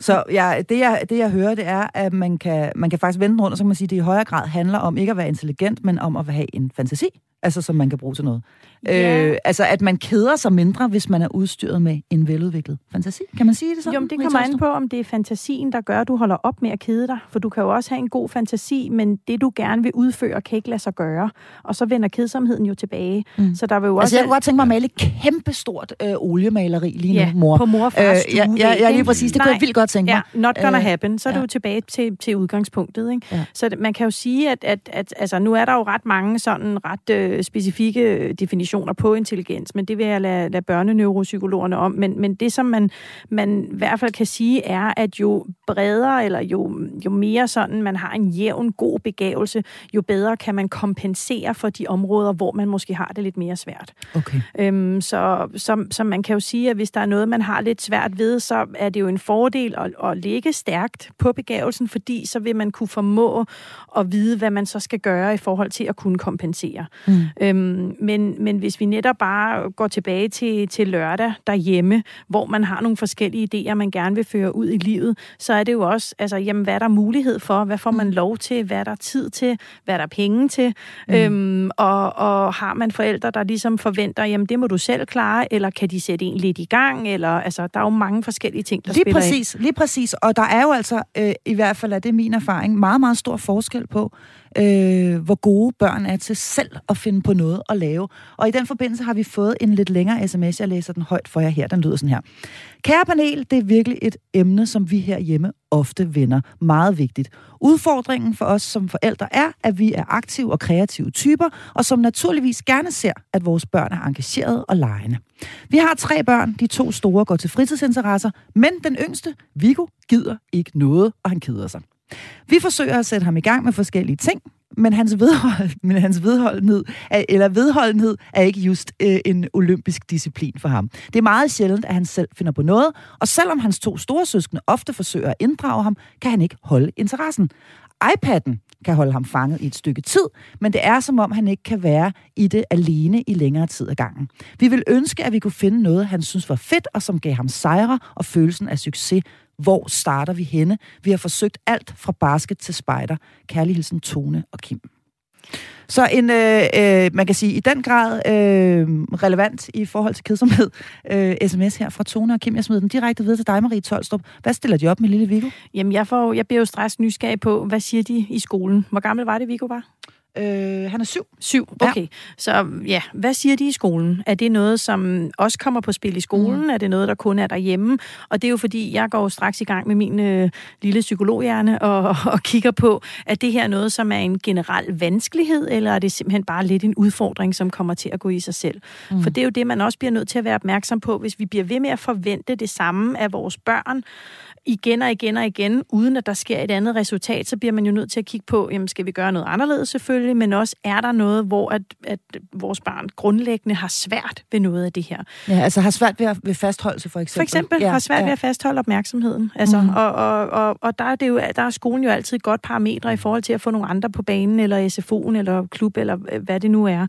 Så det jeg hører, det er, at man kan faktisk vende rundt, og så kan man sige, at det i højere grad handler om ikke at være intelligent, men om at have en fantasi, altså som man kan bruge til noget. Yeah. Altså at man keder sig mindre, hvis man er udstyret med en veludviklet fantasi. Kan man sige det sådan? Jo, det kommer an på, om det er fantasien, der gør, at du holder op med at kede dig. For du kan jo også have en god fantasi, men det, du gerne vil udføre, kan ikke lade sig gøre. Og så vender kedsomheden jo tilbage. Så der vil jo også... Altså jeg kunne godt tænke mig at male et kæmpestort oliemaleri lige nu, mor. På mor og fars stue. Ja, lige præcis. Det kunne jeg vildt godt tænke mig. Not gonna happen. Så er du jo tilbage til udgangspunktet, ikke? Ja. Så man kan jo sige, at altså, nu er der jo ret mange sådan ret specifikke definitioner på intelligens, men det vil jeg lade børneneuropsykologerne om. Men det, som man i hvert fald kan sige, er, at jo bredere, eller jo mere sådan, man har en jævn, god begavelse, jo bedre kan man kompensere for de områder, hvor man måske har det lidt mere svært. Okay. Så man kan jo sige, at hvis der er noget, man har lidt svært ved, så er det jo en fordel at ligge stærkt på begavelsen, fordi så vil man kunne formå at vide, hvad man så skal gøre i forhold til at kunne kompensere. Mm. Men hvis vi netop bare går tilbage til lørdag derhjemme, hvor man har nogle forskellige idéer, man gerne vil føre ud i livet, så er det jo også, altså, jamen, hvad er der mulighed for? Hvad får man lov til? Hvad er der tid til? Hvad er der penge til? Mm. Og har man forældre, der ligesom forventer, jamen, det må du selv klare, eller kan de sætte en lidt i gang? Eller, altså, der er jo mange forskellige ting, der spiller ind. Lige præcis, og der er jo altså, i hvert fald er det min erfaring, meget, meget stor forskel på, hvor gode børn er til selv at finde på noget at lave. Og i den forbindelse har vi fået en lidt længere sms. Jeg læser den højt for jer her. Den lyder sådan her. Kære panel, det er virkelig et emne, som vi herhjemme ofte vender. Meget vigtigt. Udfordringen for os som forældre er, at vi er aktive og kreative typer, og som naturligvis gerne ser, at vores børn er engagerede og legende. Vi har 3 børn. De 2 store går til fritidsinteresser, men den yngste, Viggo, gider ikke noget, og han keder sig. Vi forsøger at sætte ham i gang med forskellige ting, men hans vedholdenhed er ikke just en olympisk disciplin for ham. Det er meget sjældent, at han selv finder på noget, og selvom hans 2 store søskende ofte forsøger at inddrage ham, kan han ikke holde interessen. iPad'en kan holde ham fanget i et stykke tid, men det er som om, han ikke kan være i det alene i længere tid ad gangen. Vi vil ønske, at vi kunne finde noget, han synes var fedt, og som gav ham sejre og følelsen af succes. Hvor starter vi henne? Vi har forsøgt alt fra basket til spejder. Kærlig hilsen Tone og Kim. Så en, man kan sige, i den grad relevant i forhold til kedsomhed. SMS her fra Tone og Kim. Jeg smider den direkte videre til dig, Marie Tolstrup. Hvad stiller de op med lille Viggo? Jamen, jeg bliver jo straks nysgerrig på, hvad siger de i skolen? Hvor gammel var det, Viggo var? Han er 7. 7, okay. Ja. Så ja, hvad siger de i skolen? Er det noget, som også kommer på spil i skolen? Mm. Er det noget, der kun er derhjemme? Og det er jo fordi, jeg går straks i gang med min lille psykologhjerne og kigger på, at det her er noget, som er en generel vanskelighed, eller er det simpelthen bare lidt en udfordring, som kommer til at gå i sig selv? Mm. For det er jo det, man også bliver nødt til at være opmærksom på, hvis vi bliver ved med at forvente det samme af vores børn, igen og igen, uden at der sker et andet resultat, så bliver man jo nødt til at kigge på, jamen, skal vi gøre noget anderledes selvfølgelig, men også er der noget, hvor at vores barn grundlæggende har svært ved noget af det her. Ja, altså har svært ved fastholdelse for eksempel. Har svært ved at fastholde opmærksomheden. Altså, og der er skolen jo altid et godt parametre i forhold til at få nogle andre på banen, eller SFO'en, eller klub, eller hvad det nu er.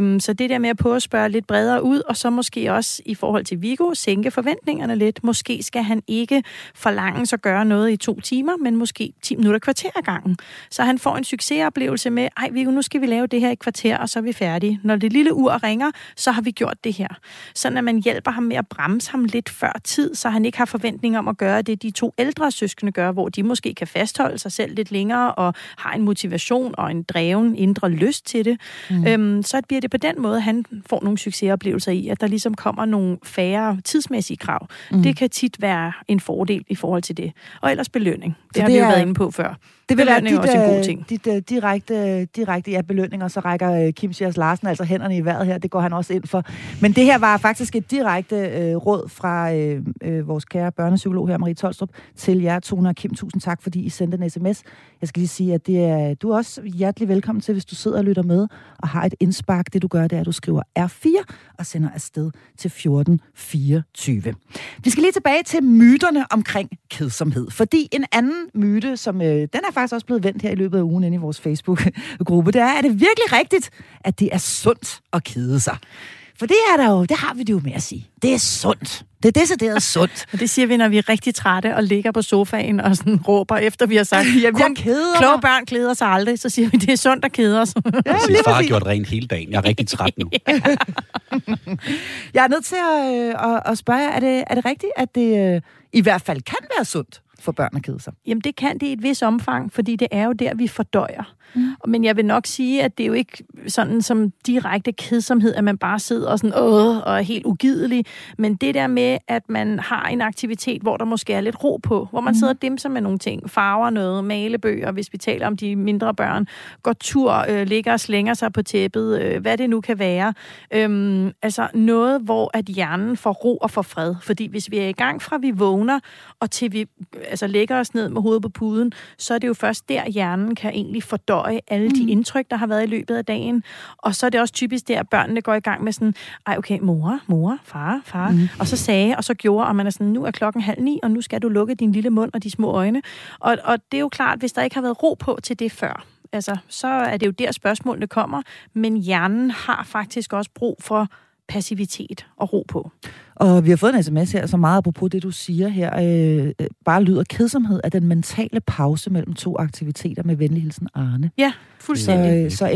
Mm. Så det der med at spørge lidt bredere ud, og så måske også i forhold til Viggo, sænke forventningerne lidt. Måske skal han ikke forlanges at gøre noget i 2 timer, men måske 10 minutter kvarter ad gangen. Så han får en succesoplevelse med, ej Viggo, nu skal vi lave det her i kvarter, og så er vi færdige. Når det lille ur ringer, så har vi gjort det her. Sådan at man hjælper ham med at bremse ham lidt før tid, så han ikke har forventning om at gøre det, de 2 ældre søskende gør, hvor de måske kan fastholde sig selv lidt længere, og har en motivation og en dreven indre lyst til det. Mm. Så bliver det på den måde, han får nogle succesoplevelser i, at der ligesom kommer nogle færre tidsmæssige krav. Mm. Det kan tit være en fordel i forhold til det. Og ellers belønning. Det har vi jo været inde på før. Det vil være også en god ting. Direkte belønninger, så rækker Kim Sjærs Larsen altså hænderne i vejret her. Det går han også ind for. Men det her var faktisk et direkte råd fra vores kære børnepsykolog her, Marie Tolstrup, til jer, Tone og Kim. Tusind tak, fordi I sendte en sms. Jeg skal lige sige, at du er også hjertelig velkommen til, hvis du sidder og lytter med og har et indspark. Det du gør, det er, at du skriver R4 og sender afsted til 1424. Vi skal lige tilbage til myterne omkring kedsomhed. Fordi en anden myte, som den er faktisk også blevet vendt her i løbet af ugen inde i vores Facebook-gruppe, det er det virkelig rigtigt, at det er sundt at kede sig? For det er der jo, det har vi det jo med at sige. Det er sundt. Det er decideret sundt. Og det siger vi, når vi er rigtig trætte og ligger på sofaen og sådan råber, efter vi har sagt, kloge børn klæder sig aldrig, så siger vi, det er sundt at kede os. Ja, min far har gjort rent hele dagen. Jeg er rigtig træt nu. Jeg er nødt til at spørge jer, er det rigtigt, at det i hvert fald kan være sundt for børn at kede sig? Jamen det kan det i et vis omfang, fordi det er jo der, vi fordøjer. Mm. Men jeg vil nok sige, at det er jo ikke sådan som direkte kedsomhed, at man bare sidder og sådan, og er helt ugidelig. Men det der med, at man har en aktivitet, hvor der måske er lidt ro på, hvor man sidder og dimser med nogle ting, farver noget, malebøger, hvis vi taler om de mindre børn, går tur, ligger og slænger sig på tæppet, hvad det nu kan være. Altså noget, hvor at hjernen får ro og får fred. Fordi hvis vi er i gang fra vi vågner, og til vi altså lægger os ned med hovedet på puden, så er det jo først der, hjernen kan egentlig fordøje alle de indtryk, der har været i løbet af dagen. Og så er det også typisk der, at børnene går i gang med sådan, ej okay, mor, far, og så sagde, og så gjorde, og man er sådan, nu er klokken 8:30, og nu skal du lukke din lille mund og de små øjne. Og det er jo klart, hvis der ikke har været ro på til det før, altså, så er det jo der, spørgsmålene kommer, men hjernen har faktisk også brug for passivitet og ro på. Og vi har fået en sms her, så meget apropos det, du siger her, bare lyder kedsomhed af den mentale pause mellem to aktiviteter med venlig hilsen Arne. Ja, fuldstændig. Så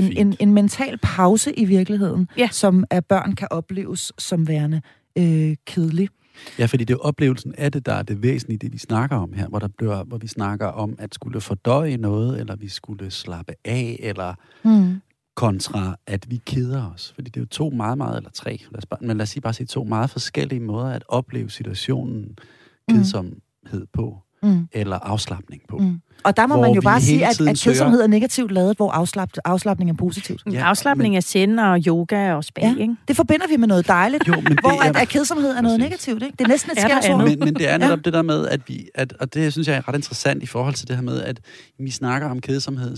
en mental pause i virkeligheden, ja, som af børn kan opleves som værende kedelig. Ja, fordi det er oplevelsen af det, der er det væsentlige, det vi snakker om her, hvor vi snakker om at skulle fordøje noget, eller vi skulle slappe af, eller... kontra at vi keder os. Fordi det er jo to meget, meget, eller tre, lad os sige to meget forskellige måder at opleve situationen, kedsomhed på, eller afslapning på. Og der må man jo bare sige, at kedsomhed er negativt ladet, hvor afslapning er positivt. Ja, afslapning er zen og yoga og spa, ja, ikke? Det forbinder vi med noget dejligt, jo, men hvor at kedsomhed er noget negativt, ikke? Det er næsten et skældsord. Men det er netop det der med, at vi... og det synes jeg er ret interessant i forhold til det her med, at vi snakker om kedsomhed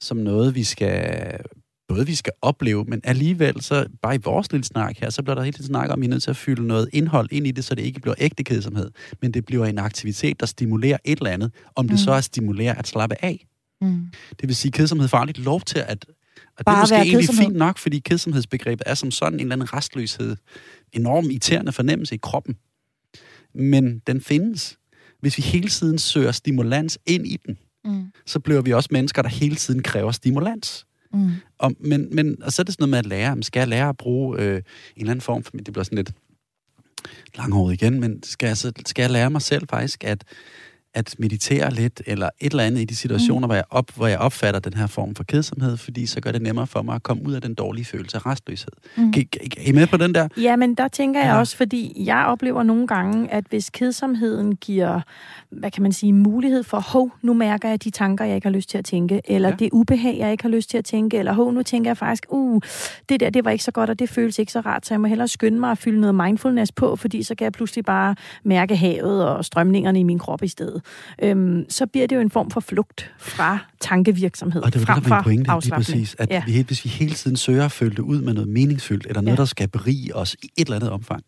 som noget, vi skal opleve, men alligevel, så bare i vores lille snak her, så bliver der hele tiden snak om, at vi er nødt til at fylde noget indhold ind i det, så det ikke bliver ægte kedsomhed, men det bliver en aktivitet, der stimulerer et eller andet, om det så er stimulerer at slappe af. Det vil sige, at kedsomhed får aldrig lov til at... Og bare det er måske egentlig fint nok, fordi kedsomhedsbegrebet er som sådan en eller anden restløshed, enorm irriterende fornemmelse i kroppen. Men den findes, hvis vi hele tiden søger stimulans ind i den. Så bliver vi også mennesker, der hele tiden kræver stimulans. Og så er det sådan noget med at lære. Skal jeg lære at bruge en eller anden form for... Det bliver sådan lidt langhåret igen, men skal jeg lære mig selv faktisk at meditere lidt, eller et eller andet i de situationer, hvor jeg opfatter den her form for kedsomhed, fordi så gør det nemmere for mig at komme ud af den dårlige følelse af restløshed. Er I med på den der? Ja, men der tænker jeg også, fordi jeg oplever nogle gange, at hvis kedsomheden giver, hvad kan man sige, mulighed for, nu mærker jeg de tanker, jeg ikke har lyst til at tænke, eller det ubehag, jeg ikke har lyst til at tænke, eller nu tænker jeg faktisk, det der, det var ikke så godt, og det føles ikke så rart, så jeg må hellere skynde mig at fylde noget mindfulness på, fordi så kan jeg pludselig bare mærke havet og strømningerne i min krop i stedet. Så bliver det jo en form for flugt fra tankevirksomhed, og det frem for afslappning. Og det er præcis, at hvis vi hele tiden søger at følge det ud med noget meningsfyldt, eller noget, der skal berige os i et eller andet omfang,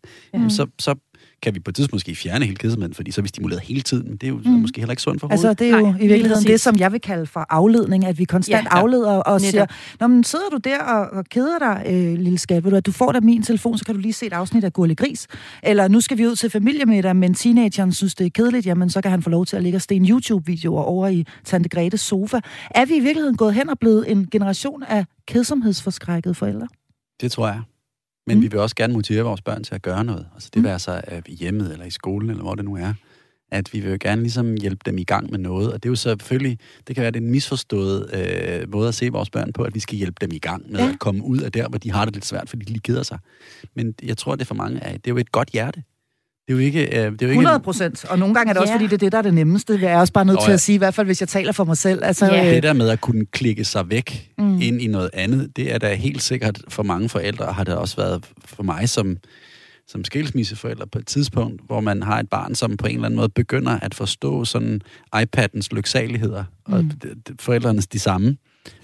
så kan vi på et tidspunkt måske fjerne hele kedsomheden, fordi så er vi stimuleret hele tiden, men det er jo måske heller ikke sundt for hovedet. Altså, det er jo i virkeligheden det, som jeg vil kalde for afledning, at vi konstant afleder og siger, nå, men sidder du der og keder dig, lille skat, ved du, at du får da min telefon, så kan du lige se et afsnit af Gurle Gris, eller nu skal vi ud til familiemiddag, men teenageren synes, det er kedeligt, jamen så kan han få lov til at ligge og se en YouTube-videoer over i Tante Gretes sofa. Er vi i virkeligheden gået hen og blevet en generation af kedsomhedsforskrækkede forældre? Det tror jeg. Men vi vil også gerne motivere vores børn til at gøre noget. Altså det være så i hjemmet eller i skolen, eller hvor det nu er. At vi vil jo gerne ligesom hjælpe dem i gang med noget. Og det er jo selvfølgelig, det kan være det en misforstået måde at se vores børn på, at vi skal hjælpe dem i gang med at komme ud af der, hvor de har det lidt svært, fordi de lige keder sig. Men jeg tror, det for mange er, det er jo et godt hjerte. Det er jo ikke... det er jo 100%, og nogle gange er det også, fordi det er det, der er det nemmeste. Jeg er også bare nødt til at sige, i hvert fald hvis jeg taler for mig selv. Altså, det der med at kunne klikke sig væk ind i noget andet, det er da helt sikkert for mange forældre, og har det også været for mig som skilsmisseforældre på et tidspunkt, hvor man har et barn, som på en eller anden måde begynder at forstå sådan iPadens lyksaligheder, og forældrenes de samme.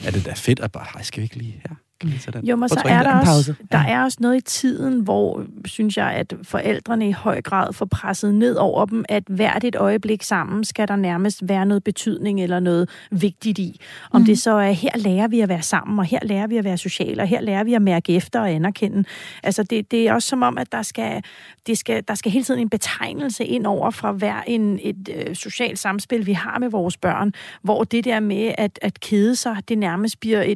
Er det da fedt at bare, skal vi ikke lige her? Jo, men så er der er også noget i tiden, hvor, synes jeg, at forældrene i høj grad får presset ned over dem, at hvert et øjeblik sammen skal der nærmest være noget betydning eller noget vigtigt i. Om det så er, her lærer vi at være sammen, og her lærer vi at være sociale, og her lærer vi at mærke efter og anerkende. Altså, det er også som om, at der skal hele tiden en betegnelse ind over fra hver et socialt samspil, vi har med vores børn, hvor det der med at kede sig, det nærmest bliver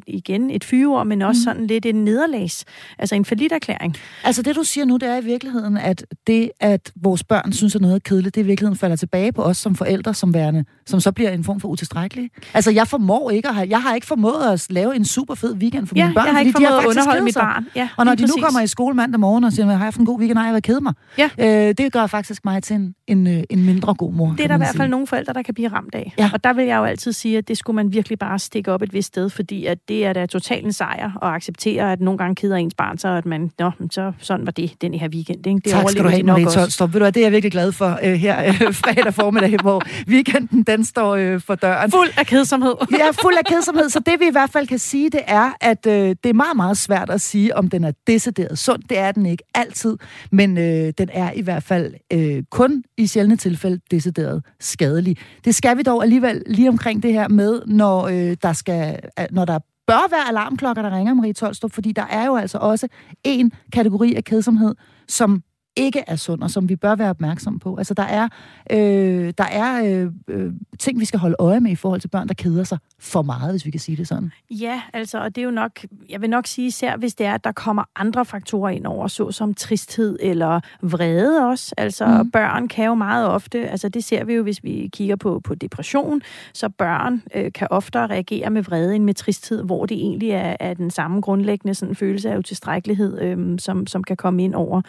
et fyreord, men også også sådan lidt en nederlags, altså en falliterklæring. Altså det, du siger nu, det er i virkeligheden, at det, at vores børn synes, at noget er kedeligt, det i virkeligheden falder tilbage på os som forældre, som værende, som så bliver en form for utilstrækkelige. Altså jeg har ikke formået at lave en super fed weekend for mine børn, fordi de har faktisk kedet sig. Ja, og når de nu kommer i skole mandag morgen og siger, har jeg haft en god weekend, nej, jeg har kedet mig. Ja. Det gør faktisk mig til en mindre god mor. Det er der i hvert fald nogle forældre, der kan blive ramt af. Ja. Og der vil jeg jo altid sige, at det skulle man virkelig bare stikke op et vist sted, fordi at det er da totalt en sejr at acceptere, at nogle gange keder ens barn, så at man, sådan var det den her weekend. Ikke? Det tak skal du have, Marie Tolstrup. Ved du hvad, det er jeg virkelig glad for her fredag formiddag, hvor weekenden den står for døren. Fuld af kedsomhed. Ja, fuld af kedsomhed. Så det vi i hvert fald kan sige, det er, at det er meget, meget svært at sige, om den er decideret sund. Det er den ikke altid, men den er i hvert fald kun i sjældne tilfælde decideret skadelig. Det skal vi dog alligevel lige omkring det her med, når når der bør være alarmklokker, der ringer, Marie Tolstrup, fordi der er jo altså også en kategori af kedsomhed, som ikke er sund, og som vi bør være opmærksomme på. Altså, der er ting, vi skal holde øje med i forhold til børn, der keder sig for meget, hvis vi kan sige det sådan. Ja, altså, og det er jo nok, jeg vil nok sige især, hvis det er, at der kommer andre faktorer ind over, såsom tristhed eller vrede også. Altså, børn kan jo meget ofte, altså det ser vi jo, hvis vi kigger på depression, så børn kan oftere reagere med vrede end med tristhed, hvor det egentlig er den samme grundlæggende sådan, følelse af utilstrækkelighed, som kan komme ind over.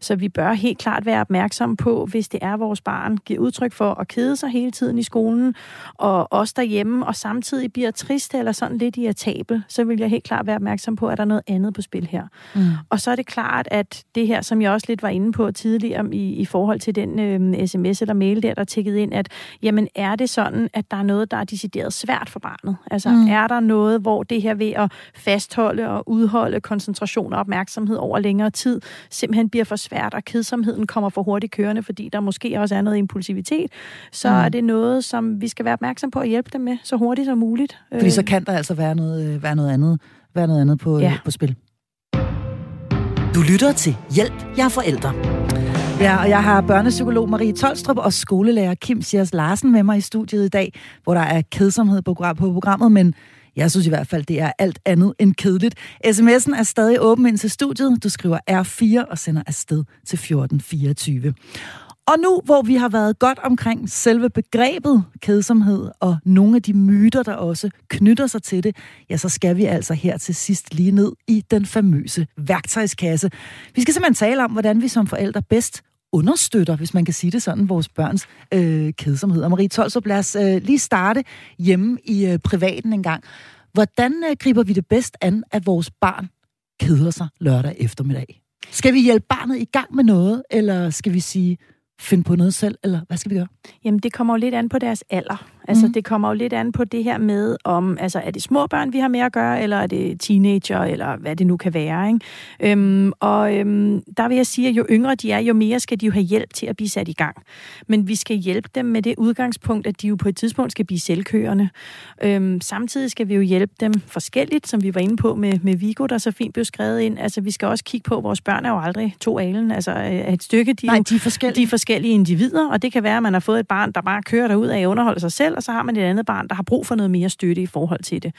Så vi bør helt klart være opmærksom på, hvis det er, vores barn giver udtryk for at kede sig hele tiden i skolen, og også derhjemme, og samtidig bliver trist eller sådan lidt irritabel, så vil jeg helt klart være opmærksom på, at der er noget andet på spil her. Mm. Og så er det klart, at det her, som jeg også lidt var inde på tidligere i forhold til den sms eller mail der tikkede ind, at jamen er det sådan, at der er noget, der er decideret svært for barnet? Altså er der noget, hvor det her ved at fastholde og udholde koncentration og opmærksomhed over længere tid, simpelthen bliver for svært, og kedsomheden kommer for hurtigt kørende, fordi der måske også er noget impulsivitet, så er det noget, som vi skal være opmærksom på at hjælpe dem med så hurtigt som muligt. Fordi så kan der altså være noget andet på, på spil. Du lytter til Hjælp, jeg er forældre. Ja, og jeg har børnepsykolog Marie Tolstrup og skolelærer Kim Sjærs Larsen med mig i studiet i dag, hvor der er kedsomhed på programmet, men jeg synes i hvert fald, det er alt andet end kedeligt. SMS'en er stadig åben ind til studiet. Du skriver R4 og sender afsted til 1424. Og nu, hvor vi har været godt omkring selve begrebet kedsomhed og nogle af de myter, der også knytter sig til det, ja, så skal vi altså her til sidst lige ned i den famøse værktøjskasse. Vi skal simpelthen tale om, hvordan vi som forældre bedst understøtter, hvis man kan sige det sådan, vores børns kedsomhed. Og Marie Tolstrup, lad os lige starte hjemme i privaten en gang. Hvordan griber vi det bedst an, at vores barn keder sig lørdag eftermiddag? Skal vi hjælpe barnet i gang med noget, eller skal vi sige, find på noget selv, eller hvad skal vi gøre? Jamen, det kommer jo lidt an på deres alder. Altså, det kommer jo lidt an på det her med, om altså, er det små børn, vi har med at gøre, eller er det teenager, eller hvad det nu kan være. Ikke? Der vil jeg sige, at jo yngre de er, jo mere skal de jo have hjælp til at blive sat i gang. Men vi skal hjælpe dem med det udgangspunkt, at de jo på et tidspunkt skal blive selvkørende. Samtidig skal vi jo hjælpe dem forskelligt, som vi var inde på med Viggo, der så fint blev skrevet ind. Altså, vi skal også kigge på, at vores børn er jo aldrig to alen. Altså, et stykke, de er forskellige individer, og det kan være, at man har fået et barn, der bare kører derud af at underholde sig selv, og så har man et andet barn, der har brug for noget mere støtte i forhold til det.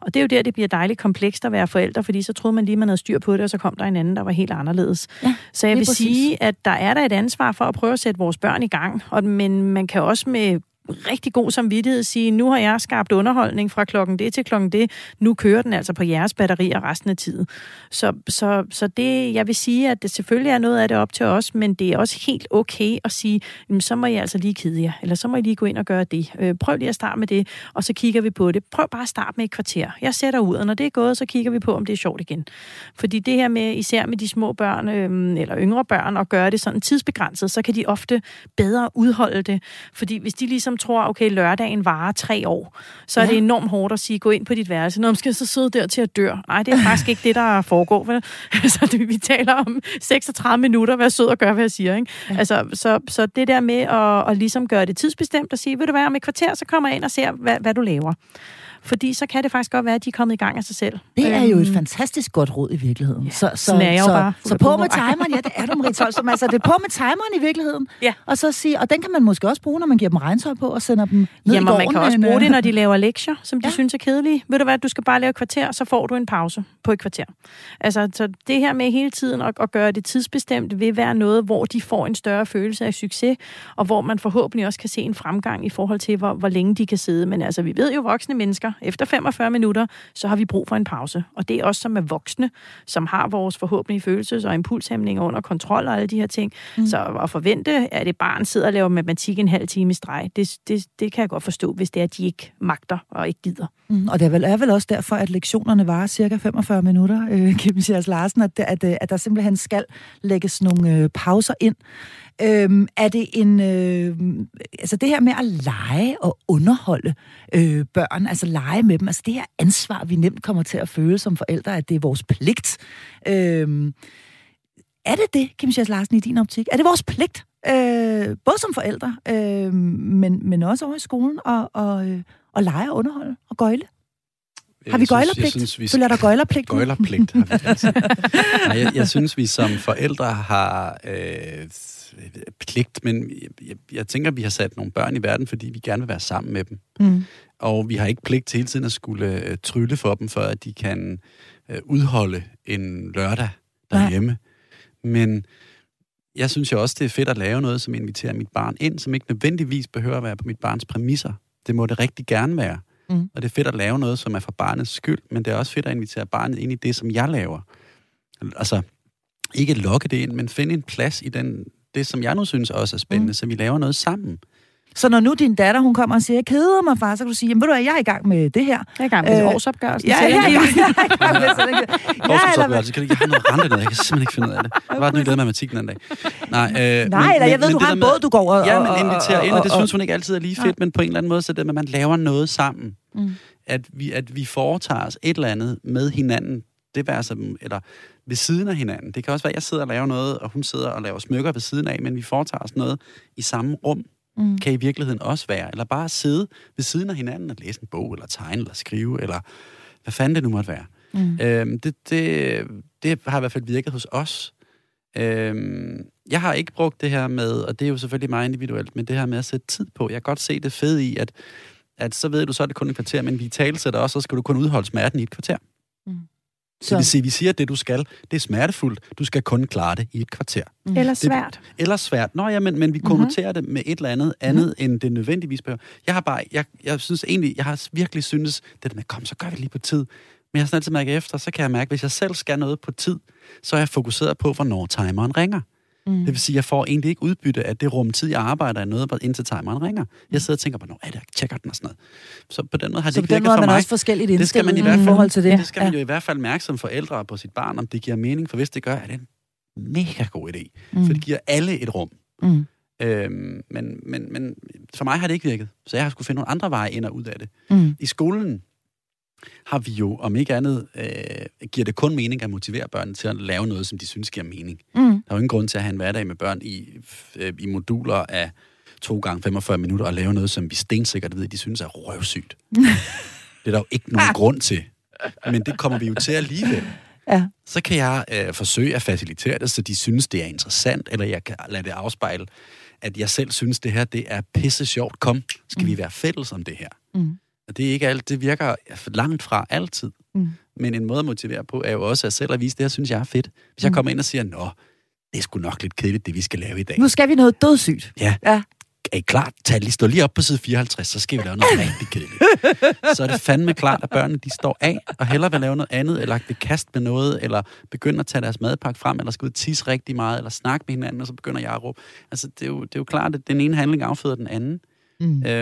Og det er jo der, det bliver dejligt komplekst at være forældre, fordi så troede man lige, man havde styr på det, og så kom der en anden, der var helt anderledes. Ja, så jeg vil sige, at der er der et ansvar for at prøve at sætte vores børn i gang, men man kan også med rigtig god samvittighed sige, nu har jeg skabt underholdning fra klokken det til klokken det, nu kører den altså på jeres batterier resten af tiden. Så det, jeg vil sige, at det selvfølgelig er noget af det op til os, men det er også helt okay at sige, så må jeg altså lige kede jer, eller så må jeg lige gå ind og gøre det. Prøv lige at starte med det, og så kigger vi på det. Prøv bare at starte med et kvarter. Jeg sætter ud, og når det er gået, så kigger vi på, om det er sjovt igen. Fordi det her med, især med de små børn, eller yngre børn, at gøre det sådan tidsbegrænset, så kan de ofte bedre udholde det. Fordi hvis de ligesom tror, okay, lørdagen varer 3 år, så er det enormt hårdt at sige, gå ind på dit værelse. Nå, skal jeg så sidde der til at dø? Nej, det er faktisk ikke det, der foregår. Vel? Altså, vi taler om 36 minutter, vær sød og gør, hvad jeg siger. Ikke? Ja. Altså, så det der med at ligesom gøre det tidsbestemt og sige, ved du hvad, om et kvarter, så kommer jeg ind og ser, hvad du laver. Fordi så kan det faktisk godt være, at de er kommet i gang af sig selv. Det er jo et fantastisk godt råd i virkeligheden. Ja. Så på med timeren. Ja, det er du, Marie Tolstrup. Altså, det er på med timeren i virkeligheden. Ja. Og så sige, og den kan man måske også bruge, når man giver dem regntøj på og sender dem ned i gården. Man kan også bruge det, når de laver lektier, som de synes er kedelige. Ved du hvad, du skal bare lave et kvarter, så får du en pause på et kvarter. Altså, så det her med hele tiden at gøre det tidsbestemt vil være noget, hvor de får en større følelse af succes, og hvor man forhåbentlig også kan se en fremgang i forhold til, hvor længe de kan sidde. Men altså, vi ved jo, voksne mennesker, efter 45 minutter, så har vi brug for en pause. Og det er også som er voksne, som har vores forhåbentlig følelses- og impulshæmninger under kontrol og alle de her ting. Mm. Så at forvente, at et barn sidder og laver matematik en halv time i streg, det kan jeg godt forstå, hvis det er, at de ikke magter og ikke gider. Mm. Og det er vel også derfor, at lektionerne varer cirka 45 minutter, Kim Sjærs Larsen, at der simpelthen skal lægges nogle pauser ind. Er det en... altså det her med at lege og underholde børn, altså lege med dem, altså det her ansvar, vi nemt kommer til at føle som forældre, at det er vores pligt. Er det, Kim Sjærs Larsen, i din optik? Er det vores pligt, både som forældre, men også over i skolen, og lege og underholde og gøjle? Har vi gøjlerpligt? Vi... Føler der gøjlerpligt? Gøjlerpligt har vi altså. Nej, jeg synes, vi som forældre har pligt, men jeg tænker, vi har sat nogle børn i verden, fordi vi gerne vil være sammen med dem. Mm. Og vi har ikke pligt til hele tiden at skulle trylle for dem, for at de kan udholde en lørdag derhjemme. Nej. Men jeg synes jo også, det er fedt at lave noget, som inviterer mit barn ind, som ikke nødvendigvis behøver at være på mit barns præmisser. Det må det rigtig gerne være. Mm. Og det er fedt at lave noget, som er for barnets skyld, men det er også fedt at invitere barnet ind i det, som jeg laver. Altså, ikke lokke det ind, men finde en plads i det, som jeg nu synes også er spændende, så vi laver noget sammen. Så når nu din datter, hun kommer og siger, jeg keder mig, far, så kan du sige, jamen ved du hvad, jeg er i gang med det her. Jeg er i gang med årsopgørelsen. Ja, jeg er i gang med sådan noget. Årsopgørelsen, jeg har noget rente, jeg kan simpelthen ikke finde ud af det. Jeg var nødt til matematikken den dag. Nej, eller jeg ved, du har en båd, du går og... Ja, men inviterer ind, og det synes hun ikke altid er lige fedt, men på en eller anden måde, så det med, man laver noget sammen. At vi foretager os et eller andet med hinanden, det være som, eller ved siden af hinanden. Det kan også være, at jeg sidder og laver noget, og hun sidder og laver smykker ved siden af, men vi foretager os noget i samme rum. Mm. Kan i virkeligheden også være, eller bare sidde ved siden af hinanden og læse en bog, eller tegne, eller skrive, eller hvad fanden det nu måtte være. Mm. Det har i hvert fald virket hos os. Jeg har ikke brugt det her med, og det er jo selvfølgelig meget individuelt, men det her med at sætte tid på. Jeg kan godt se det fede i, at så ved du, så er det kun et kvarter, men vi talesætter også, så skal du kun udholde smerten i et kvarter. Mm. Så det vil sige, at vi siger, at det, du skal, det er smertefuldt. Du skal kun klare det i et kvarter. Mm. Eller svært. Nå ja, men vi konnoterer det med et eller andet end det nødvendigvis behøver. Jeg synes egentlig, jeg har virkelig synes, det der med, kom, så gør vi lige på tid. Men jeg har sådan altid mærket efter, så kan jeg mærke, at hvis jeg selv skal noget på tid, så er jeg fokuseret på, hvornår timeren ringer. Mm. Det vil sige, at jeg får egentlig ikke udbytte af det rumtid, jeg arbejder af noget, indtil timeren ringer. Jeg sidder og tænker, hvornår er det, jeg tjekker den og sådan noget. Så på den måde har det ikke virket for mig. Så på den måde er man også forskelligt indstillet i forhold til det. Det skal man jo i hvert fald mærke som forældre på sit barn, om det giver mening. For hvis det gør, er det en mega god idé. Mm. For det giver alle et rum. Mm. Men for mig har det ikke virket. Så jeg har skulle finde nogle andre veje ind og ud af det. Mm. I skolen har vi jo, om ikke andet, giver det kun mening at motivere børnene til at lave noget, som de synes giver mening. Mm. Der er jo ingen grund til at have en hverdag med børn i moduler af 2x45 minutter og lave noget, som vi stensikkert ved, de synes er røvsygt. Det er der jo ikke nogen grund til. Men det kommer vi jo til alligevel. Ja. Så kan jeg forsøge at facilitere det, så de synes, det er interessant, eller jeg kan lade det afspejle, at jeg selv synes, det her det er pisse sjovt. Kom, skal vi være fælles om det her? Mm. Og det er ikke alt, det virker langt fra altid. Mm. Men en måde at motivere på, er jo også at selv at vise det, jeg synes, jeg er fedt. Hvis jeg kommer ind og siger, nå, det er sgu nok lidt kedeligt, det vi skal lave i dag. Nu skal vi noget dødssygt. Ja. Er I klar? Stå lige op på side 54, så skal vi lave noget rigtig kedeligt. Så er det fandme klart, at børnene de står af, og hellere vil lave noget andet, eller vil kaste med noget, eller begynder at tage deres madpakke frem, eller skal ud og tisse rigtig meget, eller snakke med hinanden, og så begynder jeg at råbe. Altså, det er jo klart, at den ene handling afføder den anden.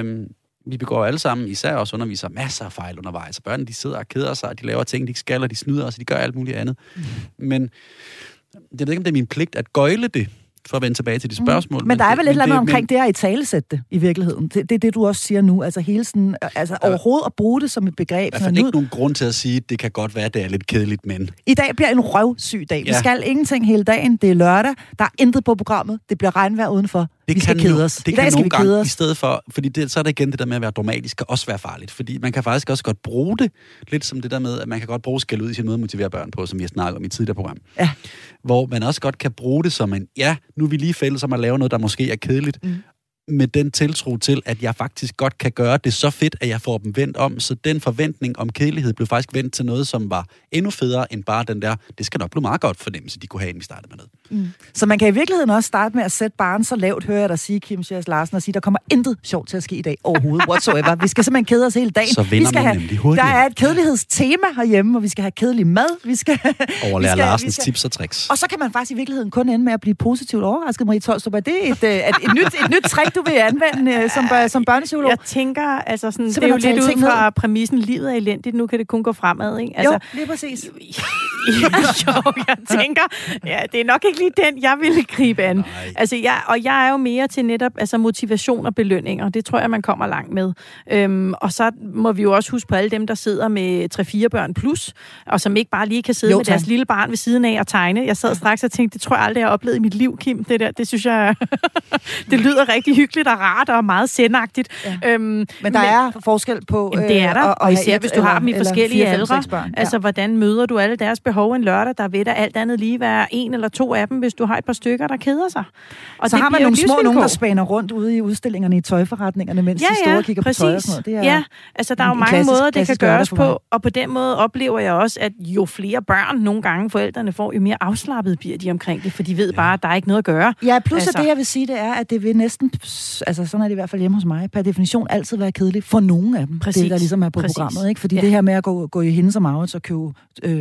Mm. Vi begår alle sammen, især også underviser, masser af fejl undervejs. Og børnene, de sidder og keder sig, og de laver ting, de ikke skal, og de snyder os, og de gør alt muligt andet. Mm. Men jeg ved ikke, om det er min pligt at gøjle det, for at vende tilbage til de spørgsmål. Men der er vel lidt andet omkring det her i talesætte i virkeligheden. Det er det, du også siger nu. Altså, hele sådan, altså overhovedet at bruge det som et begreb. Der er ikke nogen grund til at sige, at det kan godt være, at det er lidt kedeligt, men... I dag bliver en røvsyg dag. Ja. Vi skal ingenting hele dagen. Det er lørdag. Der er intet på programmet. Det bliver regnvejr udenfor. vi skal kede os. Det kan nogle gange, i stedet for, fordi det, så er det igen det der med at være dramatisk, kan også være farligt. Fordi man kan faktisk også godt bruge det, lidt som det der med, at man kan godt bruge skæld ud i sin måde at motivere børn på, som vi har snakket om i tidligere program. Ja. Hvor man også godt kan bruge det som en, ja, nu er vi lige fælles om at lave noget, der måske er kedeligt, med den tiltro til, at jeg faktisk godt kan gøre det så fedt, at jeg får dem vendt om. Så den forventning om kedelighed blev faktisk vendt til noget, som var endnu federe end bare den der, det skal nok blive meget godt fornemmelse, de kunne have, inden vi startede med noget. Mm. Så man kan i virkeligheden også starte med at sætte barnet så lavt, hører jeg dig sige, Kim Sjærs Larsen, og sige, der kommer intet sjovt til at ske i dag overhovedet, whatsoever. Vi skal simpelthen kede os hele dagen. Så vinder man nemlig hurtigt. Der er et kedelighedstema herhjemme, hvor vi skal have kedelig mad. Vi skal overlære Larsens tips og tricks. Og så kan man faktisk i virkeligheden kun ende med at blive positivt overrasket, Marie Tolstrup. Er det et nyt trick, du vil anvende som børnepsykolog? Jeg tænker, altså sådan, det er jo lidt ud fra præmissen, livet er elendigt, nu kan det kun gå fremad, ikke? Altså, jo, lige præcis. Jo, jeg tænker, ja, det er nok ikke lige den, jeg ville gribe an. Altså, jeg er jo mere til netop altså, motivation og belønning, og det tror jeg, man kommer langt med. Og så må vi jo også huske på alle dem, der sidder med 3-4 børn plus, og som ikke bare lige kan sidde med deres lille barn ved siden af og tegne. Jeg sad straks og tænkte, det tror jeg aldrig, jeg har oplevet i mit liv, Kim. Det der, det synes jeg, det lyder rigtig hyggeligt og rart og meget sendagtigt. Ja. Men der er forskel på... det er der, og især hvis du har dem i forskellige aldre. Altså, hvordan møder du alle deres behov en lørdag, der ved dig alt andet lige være 1 eller 2 af dem, hvis du har et par stykker, der keder sig. Og så det har man nogle små nogen, der spaner rundt ude i udstillingerne i tøjforretningerne, mens de store kigger på tøj og sådan noget. Det er altså der er jo mange måder, det kan gøres på, og på den måde oplever jeg også, at jo flere børn nogle gange forældrene får, jo mere afslappet bliver de omkring det, for de ved bare, at der er ikke noget at gøre. Ja, plus det, jeg vil sige, det er, at det vil næsten... Altså, sådan er det i hvert fald hjemme hos mig. Per definition altid være kedeligt for nogen af dem. Præcis. Det, der ligesom er på programmet, ikke? Fordi det her med at gå i hendes og Maurits og købe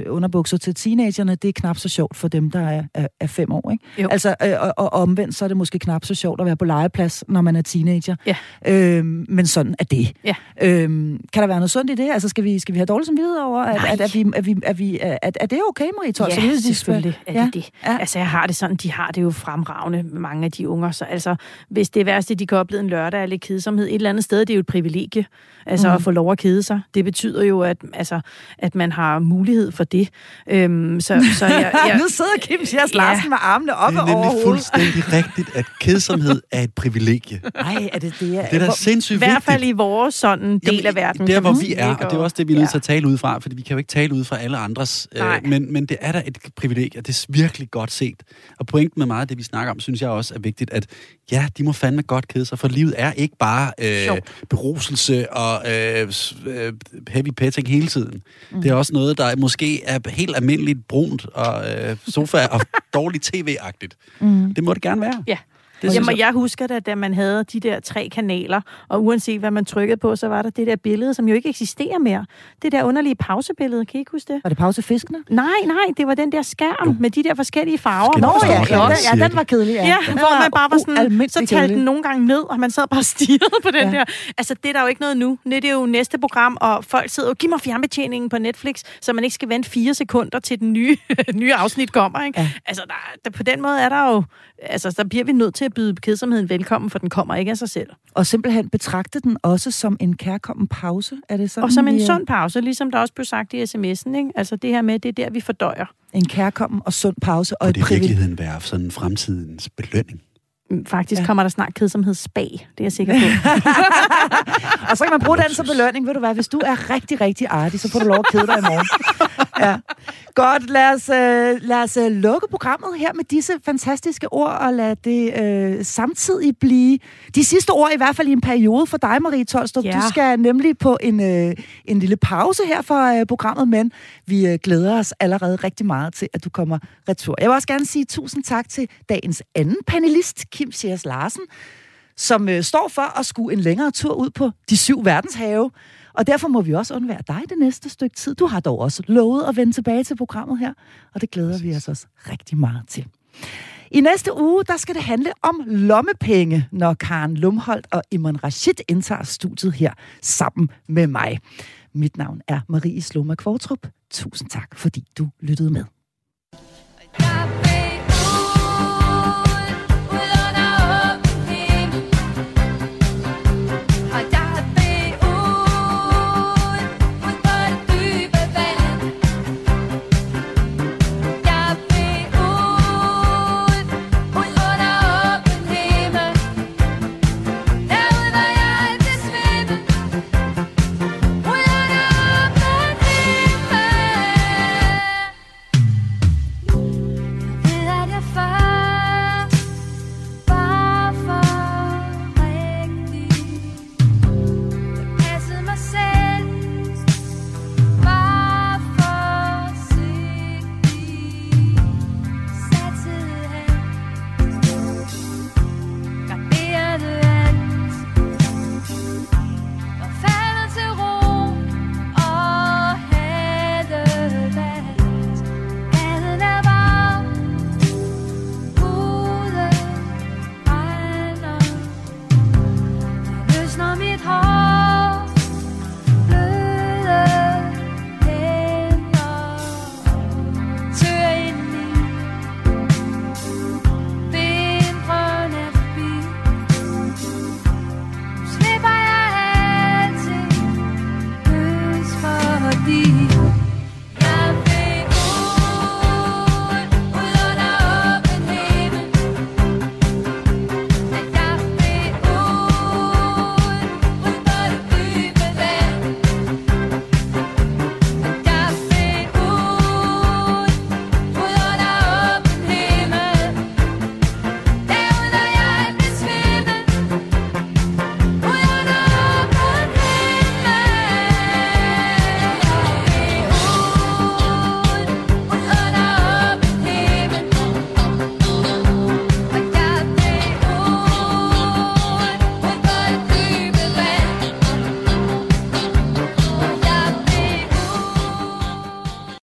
underbukser til teenagerne, det er knap så sjovt for dem, der er 5 år, ikke? Jo. Altså, og omvendt, så er det måske knap så sjovt at være på legeplads, når man er teenager. Ja. Men sådan er det. Ja. Kan der være noget sundt i det? Altså, skal vi have dårlig samvittighed over? Er det okay, Marie Tolstrup? Ja, selvfølgelig er det det. Ja. Altså, jeg har det sådan, de har det jo fremragende, mange af de unger. Så altså, hvis det værste, de kan opleve en lørdag, er lidt kedsomhed. Et eller andet sted, det er jo et privilegie, altså at få lov at kede sig. Det betyder jo, at man har mulighed for det. Nu sidder Kim Sjærs Larsen med armene oppe over hovedet. Det er nemlig fuldstændig rigtigt, at kedsomhed er et privilegie. Nej, er det det? Det er da sindssygt vigtigt. I hvert fald i vores sådan del af verden. Der, hvor vi er, og det er også det, vi er nødt til at tale ud fra, fordi vi kan jo ikke tale ud fra alle andres. Men det er da et privilegie, og det er virkelig godt set. Og pointen med meget af det, vi snakker om, synes jeg også er vigtigt, at ja, de må fandme godt kede sig, for livet er ikke bare beruselse og heavy petting hele tiden. Mm. Det er også noget, der måske er helt almindeligt brunt og sofa og dårligt tv-agtigt. Mm. Det må det gerne være. Ja. Jamen, jeg husker det, da man havde de der 3 kanaler, og uanset hvad man trykkede på, så var der det der billede, som jo ikke eksisterer mere. Det der underlige pausebillede, kan I ikke huske det? Var det pausefiskene? Nej, det var den der skærm med de der forskellige farver. Ja, den var kedelig. Ja, hvor man bare var sådan, så talte den nogle gange ned, og man sad bare og stirrede på den der. Altså, det er der jo ikke noget nu. Det er jo næste program, og folk sidder og giver mig fjernbetjeningen på Netflix, så man ikke skal vente 4 sekunder til den nye afsnit kommer, ikke? Ja. Altså, der, på den måde er der jo... Altså, der bliver vi nødt til at byde kedsomheden velkommen, for den kommer ikke af sig selv. Og simpelthen betragte den også som en kærkommen pause, er det sådan? Og som en sund pause, ligesom der også blev sagt i sms'en, ikke? Altså det her med, det er der, vi fordøjer. En kærkommen og sund pause. Og det er i virkeligheden være sådan fremtidens belønning. Faktisk kommer der snart kedsomhedsspag, det er jeg sikker på. Og så kan man bruge den som belønning, ved du hvad, hvis du er rigtig, rigtig artig, så får du lov at kede dig i morgen. Ja. Godt, lad os lukke programmet her med disse fantastiske ord, og lad det samtidig blive de sidste ord, i hvert fald i en periode for dig, Marie Tolstrup. Ja. Du skal nemlig på en lille pause her for programmet, men vi glæder os allerede rigtig meget til, at du kommer retur. Jeg vil også gerne sige tusind tak til dagens anden panelist, Kim Sjærs Larsen, som står for at skue en længere tur ud på de 7 verdenshave. Og derfor må vi også undvære dig det næste stykke tid. Du har dog også lovet at vende tilbage til programmet her, og det glæder vi os også rigtig meget til. I næste uge, der skal det handle om lommepenge, når Karen Lumholdt og Iman Rashid indtager studiet her sammen med mig. Mit navn er Marie Slomme-Kvortrup. Tusind tak, fordi du lyttede med.